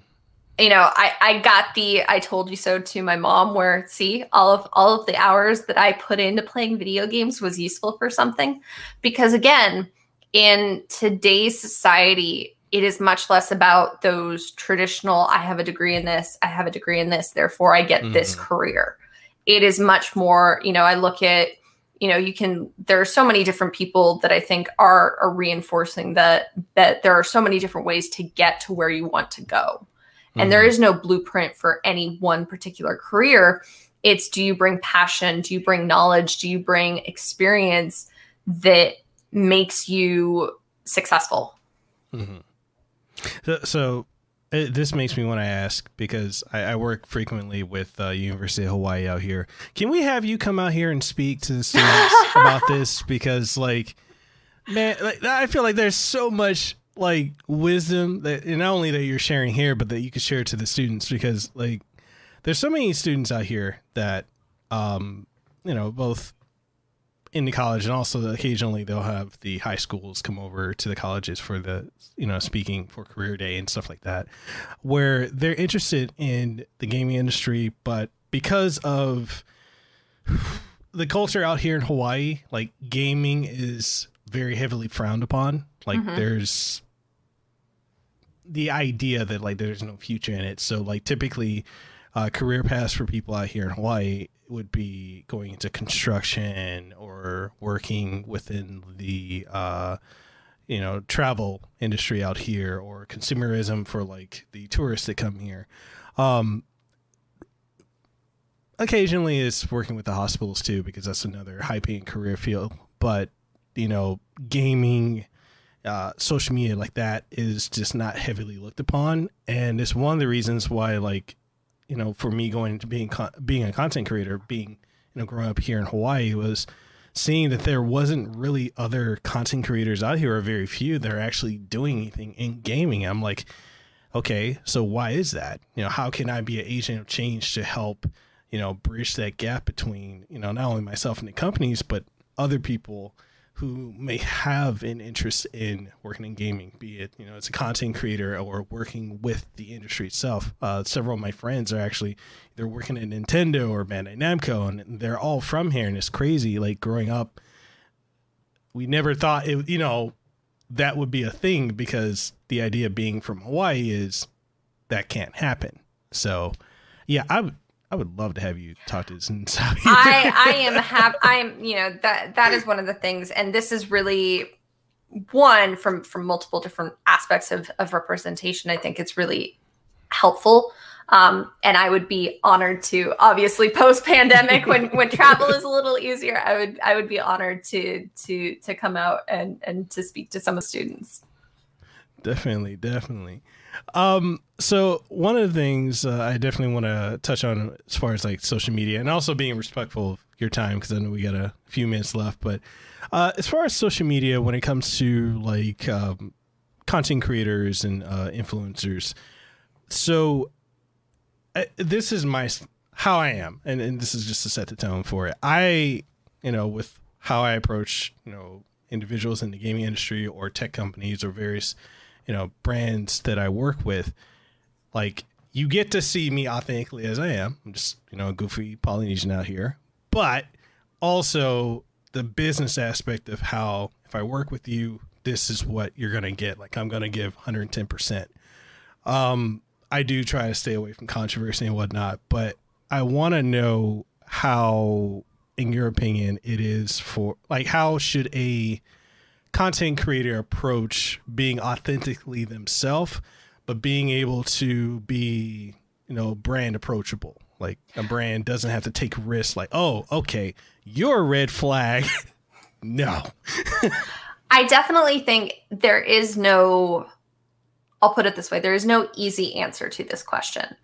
you know, I got the, I told you so to my mom, where, see, all of the hours that I put into playing video games was useful for something. Because again, in today's society, it is much less about those traditional, I have a degree in this, I have a degree in this, therefore I get mm-hmm. this career. It is much more, you know, I look at, you know, there are so many different people that I think are reinforcing that there are so many different ways to get to where you want to go. And mm-hmm. there is no blueprint for any one particular career. It's, do you bring passion? Do you bring knowledge? Do you bring experience that makes you successful? Mm-hmm. So this makes me want to ask, because I work frequently with University of Hawaii out here. Can we have you come out here and speak to the students about this? Because, like, man, like, I feel like there's so much, like, wisdom that, and not only that you're sharing here, but that you could share to the students. Because, like, there's so many students out here that, you know, both into college, and also occasionally they'll have the high schools come over to the colleges for the, you know, speaking for career day and stuff like that, where they're interested in the gaming industry. But because of the culture out here in Hawaii, like, gaming is very heavily frowned upon. Like mm-hmm. there's the idea that, like, there's no future in it. So, like, typically career paths for people out here in Hawaii would be going into construction or working within the, you know, travel industry out here, or consumerism for, like, the tourists that come here. occasionally it's working with the hospitals too, because that's another high-paying career field. But, you know, gaming, social media like that is just not heavily looked upon. And it's one of the reasons why, like, you know, for me going into being a content creator, being, you know, growing up here in Hawaii, was seeing that there wasn't really other content creators out here, or very few that are actually doing anything in gaming. I'm like, okay, so why is that? You know, how can I be an agent of change to help, you know, bridge that gap between, you know, not only myself and the companies, but other people who may have an interest in working in gaming, be it, you know, as a content creator or working with the industry itself. Several of my friends are actually, they're working at Nintendo or Bandai Namco, and they're all from here. And it's crazy. Like, growing up, we never thought it, you know, that would be a thing, because the idea of being from Hawaii is that can't happen. So yeah, I would love to have you talk to this. I am, you know, that is one of the things, and this is really one from multiple different aspects of representation. I think it's really helpful. And I would be honored to, obviously post pandemic when travel is a little easier, I would be honored to come out and to speak to some of the students. Definitely. Definitely. So one of the things I definitely want to touch on as far as like social media, and also being respectful of your time, because I know we got a few minutes left, but as far as social media, when it comes to like content creators and influencers, so this is how I am, and this is just to set the tone for it. You know, with how I approach, you know, individuals in the gaming industry or tech companies or various, you know, brands that I work with, like, you get to see me authentically as I am. I'm just, you know, a goofy Polynesian out here, but also the business aspect of how, if I work with you, this is what you're going to get. Like, I'm going to give 110%. I do try to stay away from controversy and whatnot, but I want to know how, in your opinion, it is for, like, how should a content creator approach being authentically themselves, but being able to be, you know, brand approachable? Like, a brand doesn't have to take risks. Like, oh, okay, you're a red flag. No. I definitely think there is no, I'll put it this way, there is no easy answer to this question,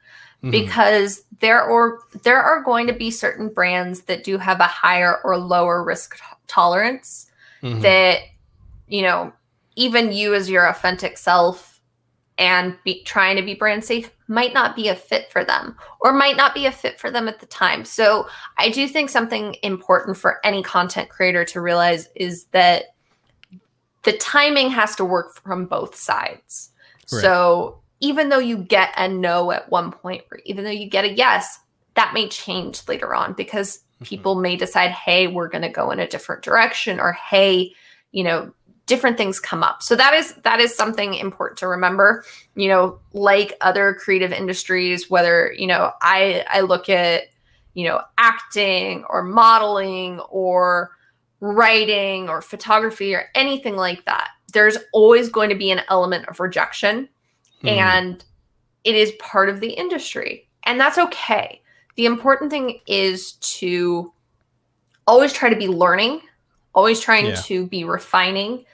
because there are going to be certain brands that do have a higher or lower risk tolerance that, you know, even you as your authentic self and trying to be brand safe might not be a fit for them, or might not be a fit for them at the time. So I do think something important for any content creator to realize is that the timing has to work from both sides. Right. So even though you get a no at one point, or even though you get a yes, that may change later on, because people may decide, hey, we're going to go in a different direction, or, hey, you know, different things come up. So that is something important to remember, you know, like other creative industries, whether, you know, I look at, you know, acting or modeling or writing or photography or anything like that, there's always going to be an element of rejection, and it is part of the industry, and that's okay. The important thing is to always try to be learning, always trying to be refining,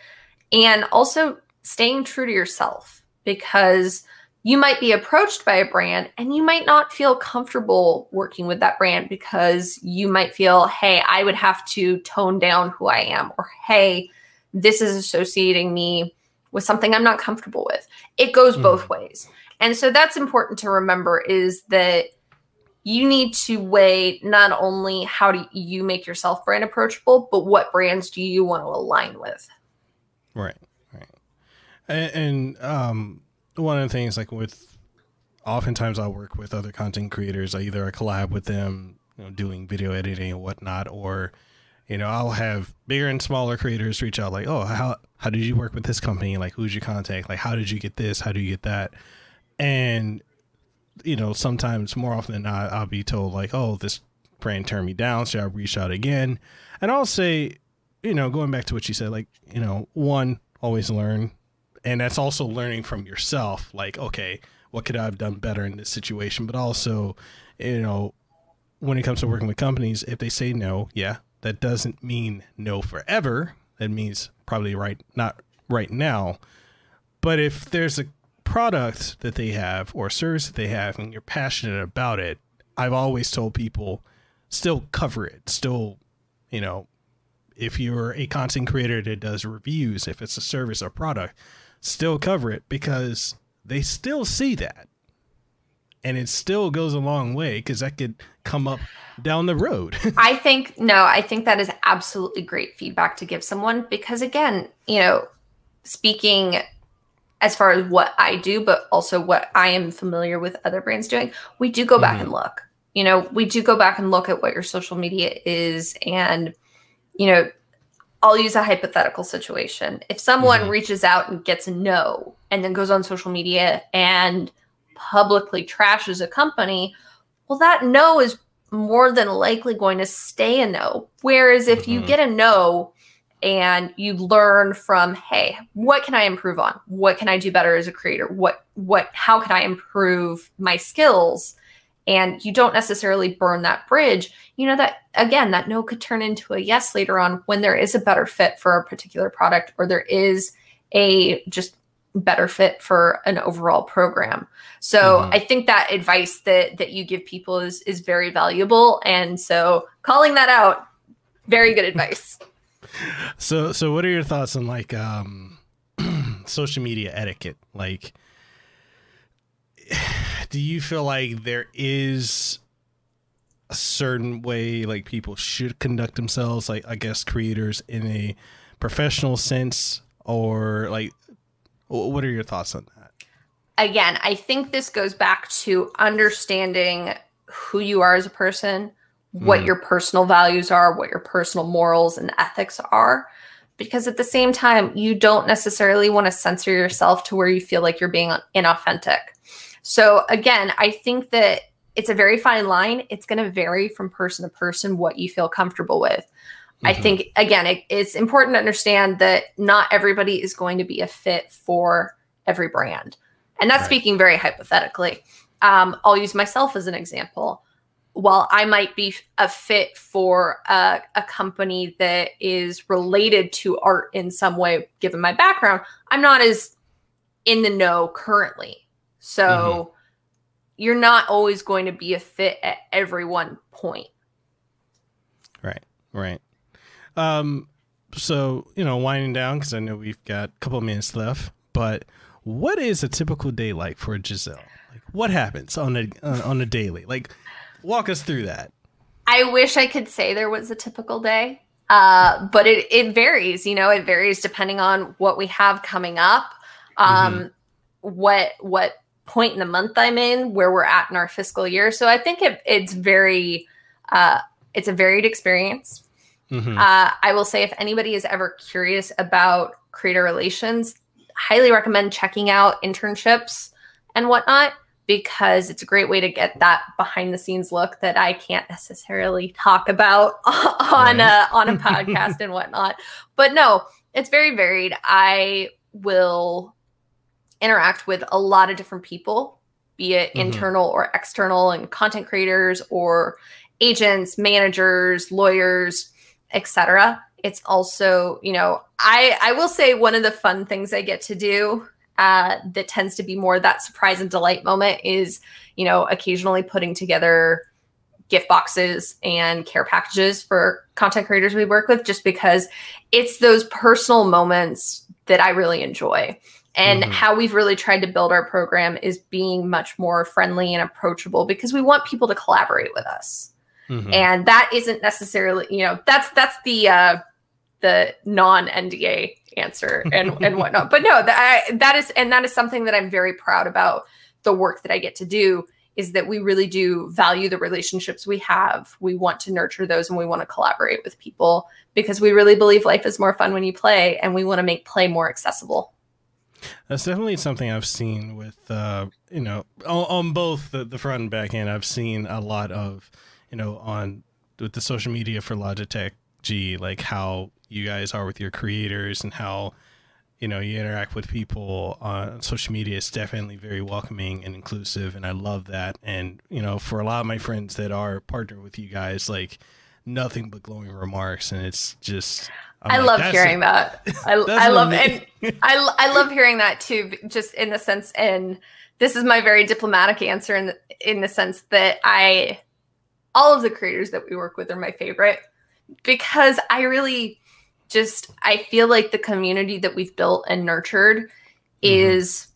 and also staying true to yourself, because you might be approached by a brand and you might not feel comfortable working with that brand, because you might feel, hey, I would have to tone down who I am, or, hey, this is associating me with something I'm not comfortable with. It goes both ways. And so that's important to remember, is that you need to weigh not only how do you make yourself brand approachable, but what brands do you want to align with? Right, right. And one of the things, like, with, oftentimes I'll work with other content creators. I collab with them, you know, doing video editing and whatnot, or, you know, I'll have bigger and smaller creators reach out, like, oh, how did you work with this company? Like, who's your contact? Like, how did you get this? How do you get that? And, you know, sometimes, more often than not, I'll be told, like, oh, this brand turned me down, so I'll reach out again. And I'll say, you know, going back to what you said, like, you know, one, always learn. And that's also learning from yourself. Like, okay, what could I have done better in this situation? But also, you know, when it comes to working with companies, if they say no, yeah, that doesn't mean no forever. That means probably right, not right now. But if there's a product that they have or a service that they have and you're passionate about it, I've always told people, still cover it. Still, you know, if you're a content creator that does reviews, if it's a service or product, still cover it, because they still see that. And it still goes a long way, because that could come up down the road. I think that is absolutely great feedback to give someone, because again, you know, speaking as far as what I do, but also what I am familiar with other brands doing, we do go back and look. You know, we do go back and look at what your social media is. And, you know, I'll use a hypothetical situation. If someone reaches out and gets a no and then goes on social media and publicly trashes a company, well, that no is more than likely going to stay a no. Whereas if you get a no and you learn from, hey, what can I improve on? What can I do better as a creator? How can I improve my skills? And you don't necessarily burn that bridge. You know, that again, that no could turn into a yes later on when there is a better fit for a particular product, or there is a just better fit for an overall program. So I think that advice that you give people is very valuable. And so calling that out, very good advice. So what are your thoughts on like social media etiquette? Like, do you feel like there is a certain way like people should conduct themselves, like I guess creators in a professional sense, or like what are your thoughts on that? Again, I think this goes back to understanding who you are as a person, what your personal values are, what your personal morals and ethics are. Because at the same time, you don't necessarily want to censor yourself to where you feel like you're being inauthentic. So again, I think that it's a very fine line. It's going to vary from person to person what you feel comfortable with. I think, again, it's important to understand that not everybody is going to be a fit for every brand. And that's speaking very hypothetically. I'll use myself as an example. While I might be a fit for a company that is related to art in some way, given my background, I'm not as in the know currently. So you're not always going to be a fit at every one point. Right. So, you know, winding down, because I know we've got a couple of minutes left, but what is a typical day like for Giselle? Like, what happens on a daily? Like, walk us through that. I wish I could say there was a typical day, but it varies, you know, it varies depending on what we have coming up, what point in the month I'm in, where we're at in our fiscal year. So I think it's a varied experience. I will say, if anybody is ever curious about creator relations, highly recommend checking out internships and whatnot, because it's a great way to get that behind the scenes look that I can't necessarily talk about on a podcast and whatnot. But no, it's very varied. I will interact with a lot of different people, be it internal or external, and content creators or agents, managers, lawyers, etc. It's also, you know, I will say one of the fun things I get to do that tends to be more that surprise and delight moment is, you know, occasionally putting together gift boxes and care packages for content creators we work with, just because it's those personal moments that I really enjoy. And how we've really tried to build our program is being much more friendly and approachable, because we want people to collaborate with us. And that isn't necessarily, you know, that's the non-NDA answer and whatnot. But no, that is something that I'm very proud about the work that I get to do, is that we really do value the relationships we have. We want to nurture those, and we want to collaborate with people, because we really believe life is more fun when you play, and we want to make play more accessible. That's definitely something I've seen with, you know, on both the front and back end. I've seen a lot of, you know, with the social media for Logitech G, like how you guys are with your creators and how you know, you interact with people on social media. It's definitely very welcoming and inclusive, and I love that. And, you know, for a lot of my friends that are partnered with you guys, like, nothing but glowing remarks, and it's just... I love hearing that. I love hearing that, too, just in the sense, and this is my very diplomatic answer in the sense that all of the creators that we work with are my favorite, because I really... I feel like the community that we've built and nurtured is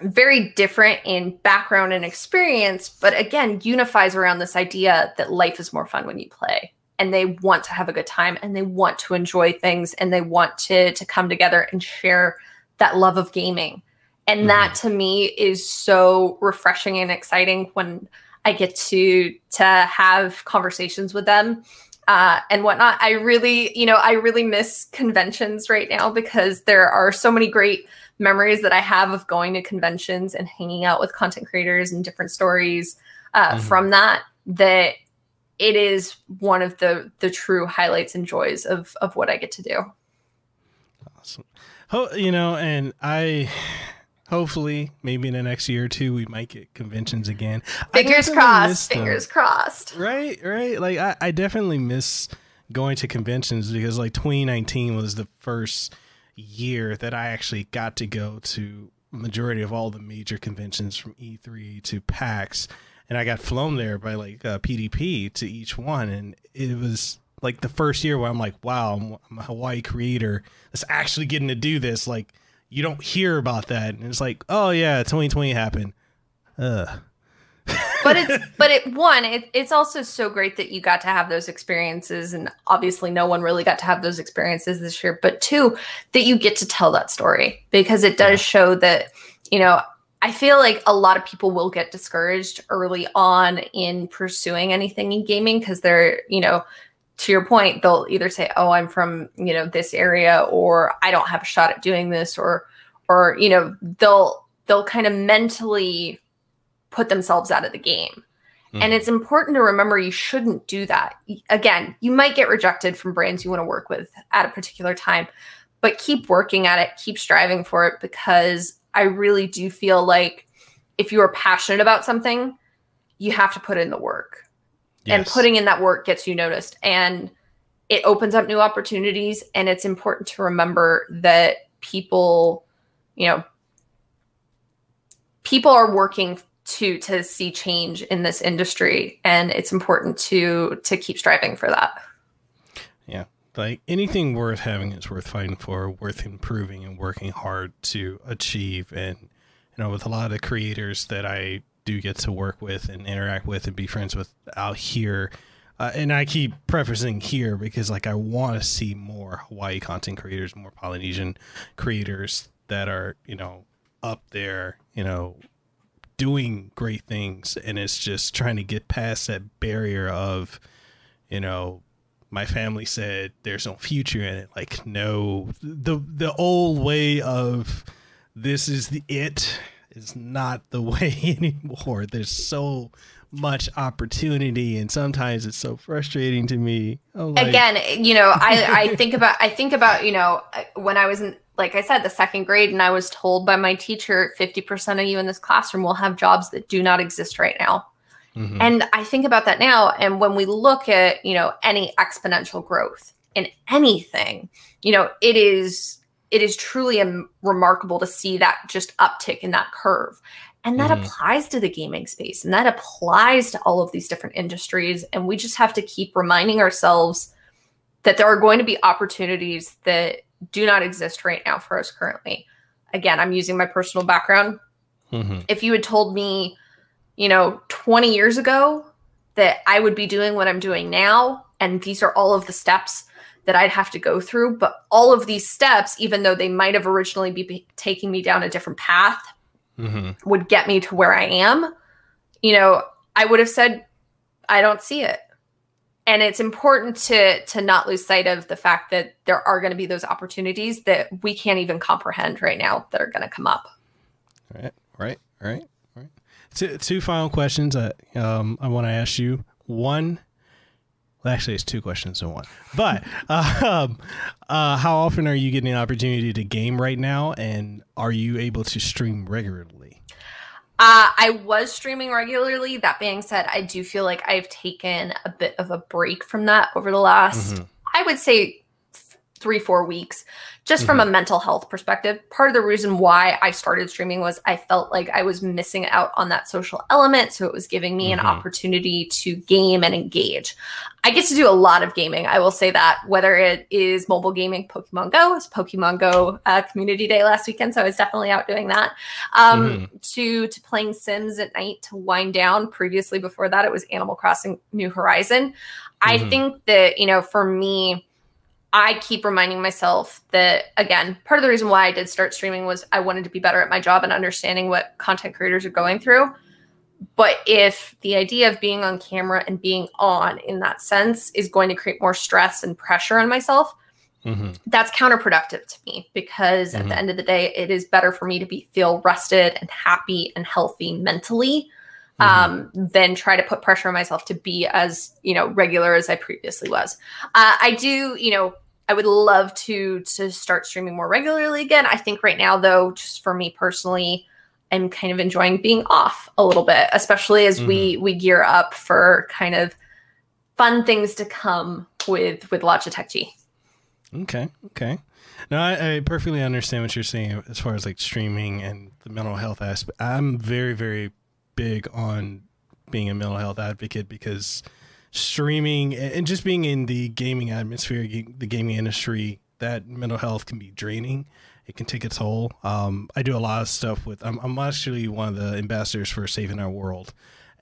very different in background and experience, but again, unifies around this idea that life is more fun when you play, and they want to have a good time, and they want to enjoy things, and they want to come together and share that love of gaming. And that to me is so refreshing and exciting when I get to have conversations with them. And whatnot. I really miss conventions right now, because there are so many great memories that I have of going to conventions and hanging out with content creators and different stories from that it is one of the true highlights and joys of what I get to do. Awesome. You know, and hopefully, maybe in the next year or two, we might get conventions again. Fingers crossed. Fingers crossed. Right. Like, I definitely miss going to conventions, because, like, 2019 was the first year that I actually got to go to majority of all the major conventions, from E3 to PAX. And I got flown there by, like, PDP to each one. And it was, like, the first year where I'm like, wow, I'm a Hawaii creator that's actually getting to do this. Like, you don't hear about that, and it's like, oh yeah, 2020 happened. But it's also so great that you got to have those experiences, and obviously no one really got to have those experiences this year. But two, that you get to tell that story, because it does show that, you know, I feel like a lot of people will get discouraged early on in pursuing anything in gaming, because they're, you know, to your point, they'll either say, oh, I'm from, you know, this area, or I don't have a shot at doing this, or, you know, they'll kind of mentally put themselves out of the game. And it's important to remember, you shouldn't do that. Again, you might get rejected from brands you want to work with at a particular time, but keep working at it, keep striving for it, because I really do feel like if you are passionate about something, you have to put in the work. Yes. And putting in that work gets you noticed, and it opens up new opportunities. And it's important to remember that people, you know, people are working to see change in this industry, and it's important to keep striving for that. Yeah. Like, anything worth having is worth fighting for, worth improving and working hard to achieve. And, you know, with a lot of the creators that I do get to work with and interact with and be friends with out here, and I keep prefacing here because, like, I want to see more Hawaii content creators, more Polynesian creators that are, you know, up there, you know, doing great things. And it's just trying to get past that barrier of, you know, my family said there's no future in it. Like, no, the old way of this is it is not the way anymore. There's so much opportunity, and sometimes it's so frustrating to me. Like... Again, you know, I think about, you know, when I was in, like I said, the second grade, and I was told by my teacher, 50% of you in this classroom will have jobs that do not exist right now. And I think about that now. And when we look at, you know, any exponential growth in anything, you know, it is truly remarkable to see that just uptick in that curve. And that applies to the gaming space, and that applies to all of these different industries. And we just have to keep reminding ourselves that there are going to be opportunities that do not exist right now for us currently. Again, I'm using my personal background. If you had told me, you know, 20 years ago that I would be doing what I'm doing now, and these are all of the steps that I'd have to go through, but all of these steps, even though they might have originally be taking me down a different path, would get me to where I am, you know, I would have said, I don't see it. And it's important to not lose sight of the fact that there are going to be those opportunities that we can't even comprehend right now that are going to come up. All right. Two final questions I want to ask you. One, Well, actually, it's two questions in one. But how often are you getting an opportunity to game right now, and are you able to stream regularly? I was streaming regularly. That being said, I do feel like I've taken a bit of a break from that over the last, I would say, 3-4 weeks, just from a mental health perspective. Part of the reason why I started streaming was I felt like I was missing out on that social element. So it was giving me an opportunity to game and engage. I get to do a lot of gaming. I will say that, whether it is mobile gaming, Pokemon Go. It's Pokemon Go community day last weekend, so I was definitely out doing that. To playing Sims at night to wind down. Previously, before that, it was Animal Crossing New Horizon. I think that, you know, for me, I keep reminding myself that, again, part of the reason why I did start streaming was I wanted to be better at my job and understanding what content creators are going through. But if the idea of being on camera and being on in that sense is going to create more stress and pressure on myself, that's counterproductive to me, because at the end of the day, it is better for me to feel rested and happy and healthy mentally than try to put pressure on myself to be as, you know, regular as I previously was. I do, you know, I would love to start streaming more regularly again. I think right now, though, just for me personally, I'm kind of enjoying being off a little bit, especially as we gear up for kind of fun things to come with Logitech G. Okay. Okay. No, I perfectly understand what you're saying as far as like streaming and the mental health aspect. I'm very, very big on being a mental health advocate, because streaming and just being in the gaming atmosphere, the gaming industry, that mental health can be draining. It can take a toll. I do a lot of stuff with, I'm actually one of the ambassadors for Saving Our World.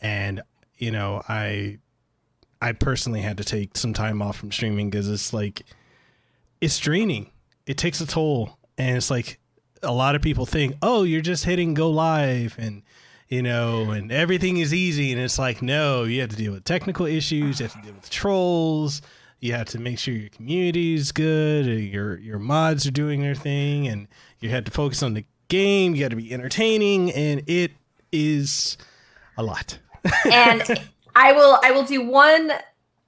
And, you know, I personally had to take some time off from streaming, because it's like, it's draining. It takes a toll. And it's like, a lot of people think, oh, you're just hitting go live and, you know, and everything is easy. And it's like, no, you have to deal with technical issues. You have to deal with trolls. You have to make sure your community is good, your mods are doing their thing, and you had to focus on the game. You got to be entertaining, and it is a lot. And I will do one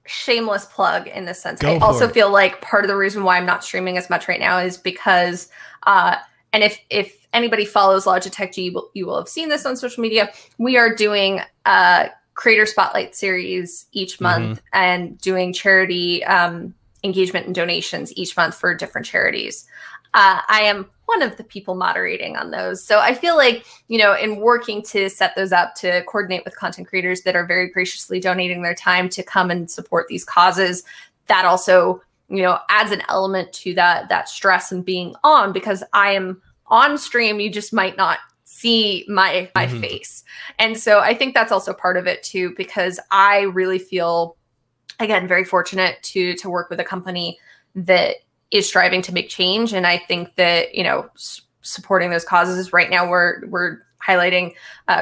shameless plug in this sense. I also feel like part of the reason why I'm not streaming as much right now is because, and if anybody follows Logitech G, you will have seen this on social media. We are doing Creator Spotlight series each month and doing charity engagement and donations each month for different charities. I am one of the people moderating on those. So I feel like, you know, in working to set those up, to coordinate with content creators that are very graciously donating their time to come and support these causes, that also, you know, adds an element to that stress and being on, because I am on stream. You just might not see my face. And so I think that's also part of it too, because I really feel, again, very fortunate to work with a company that is striving to make change. And I think that, you know, supporting those causes right now, we're highlighting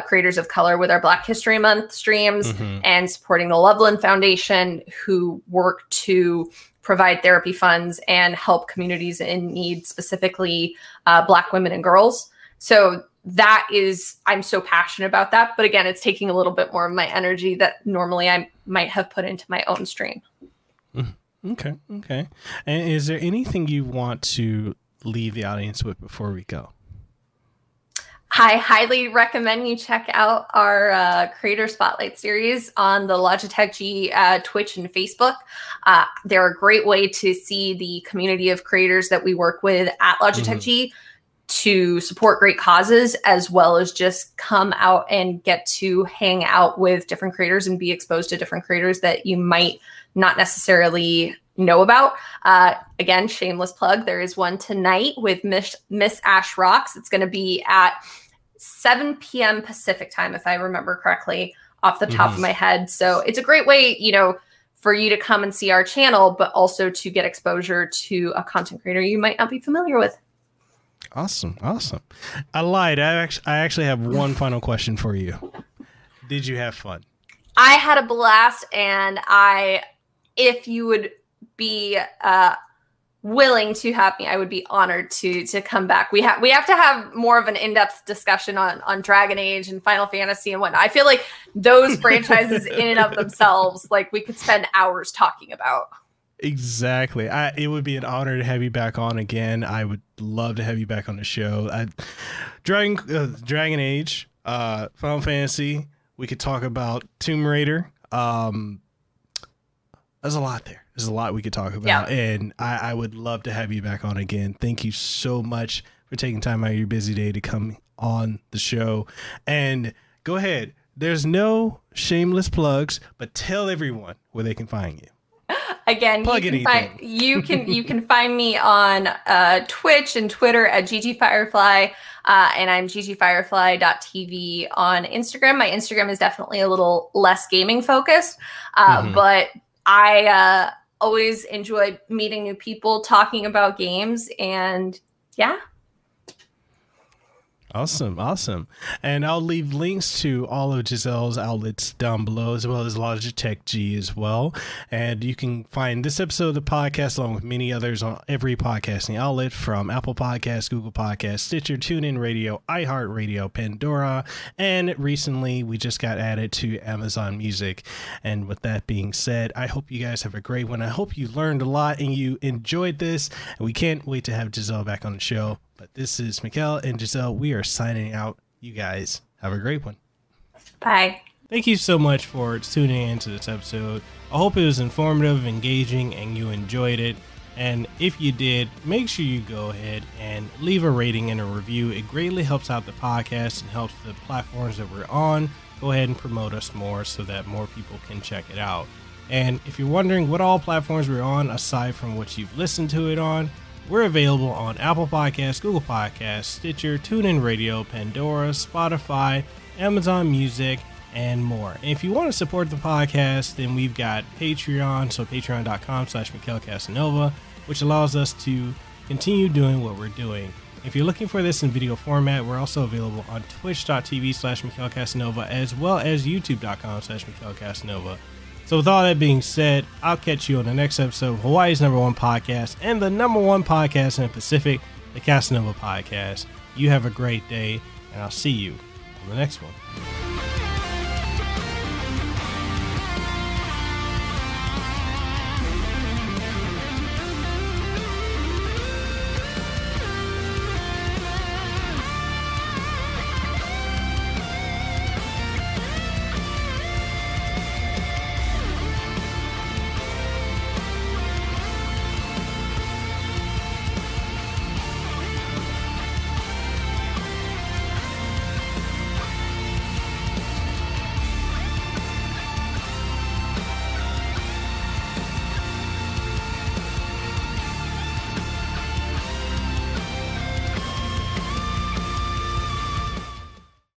creators of color with our Black History Month streams and supporting the Loveland Foundation, who work to provide therapy funds and help communities in need, specifically Black women and girls. So that is, I'm so passionate about that. But again, it's taking a little bit more of my energy that normally I might have put into my own stream. Okay. Okay. And is there anything you want to leave the audience with before we go? I highly recommend you check out our Creator Spotlight series on the Logitech G Twitch and Facebook. They're a great way to see the community of creators that we work with at Logitech G, to support great causes, as well as just come out and get to hang out with different creators and be exposed to different creators that you might not necessarily know about. Again, shameless plug, there is one tonight with Miss Ash Rocks. It's going to be at 7 p.m. Pacific time, if I remember correctly, off the top of my head. So it's a great way, you know, for you to come and see our channel, but also to get exposure to a content creator you might not be familiar with. Awesome. Awesome. I lied. I actually have one final question for you. Did you have fun? I had a blast, and if you would be willing to have me, I would be honored to come back. We have to have more of an in-depth discussion on Dragon Age and Final Fantasy and whatnot. I feel like those franchises in and of themselves, like, we could spend hours talking about. Exactly. It would be an honor to have you back on again. I would love to have you back on the show. Dragon Age, Final Fantasy. We could talk about Tomb Raider. There's a lot there. There's a lot we could talk about, yeah. And I would love to have you back on again. Thank you so much for taking time out of your busy day to come on the show. And go ahead. There's no shameless plugs, but tell everyone where they can find you. Again, you can find me on Twitch and Twitter at ggfirefly, and I'm ggfirefly.tv on Instagram. My Instagram is definitely a little less gaming focused, but I always enjoy meeting new people, talking about games, and yeah. Awesome, awesome. And I'll leave links to all of Giselle's outlets down below, as well as Logitech G as well. And you can find this episode of the podcast, along with many others, on every podcasting outlet, from Apple Podcasts, Google Podcasts, Stitcher, TuneIn Radio, iHeartRadio, Pandora, and recently we just got added to Amazon Music. And with that being said, I hope you guys have a great one. I hope you learned a lot and you enjoyed this. And we can't wait to have Giselle back on the show. But this is Mikhail and Giselle. We are signing out. You guys have a great one. Bye. Thank you so much for tuning in to this episode. I hope it was informative, engaging, and you enjoyed it. And if you did, make sure you go ahead and leave a rating and a review. It greatly helps out the podcast and helps the platforms that we're on. Go ahead and promote us more so that more people can check it out. And if you're wondering what all platforms we're on, aside from what you've listened to it on, we're available on Apple Podcasts, Google Podcasts, Stitcher, TuneIn Radio, Pandora, Spotify, Amazon Music, and more. And if you want to support the podcast, then we've got Patreon, so patreon.com/Mikhail Casanova, which allows us to continue doing what we're doing. If you're looking for this in video format, we're also available on twitch.tv/Mikhail Casanova, as well as youtube.com/Mikhail Casanova. So with all that being said, I'll catch you on the next episode of Hawaii's #1 podcast and the #1 podcast in the Pacific, the Casanova Podcast. You have a great day, and I'll see you on the next one.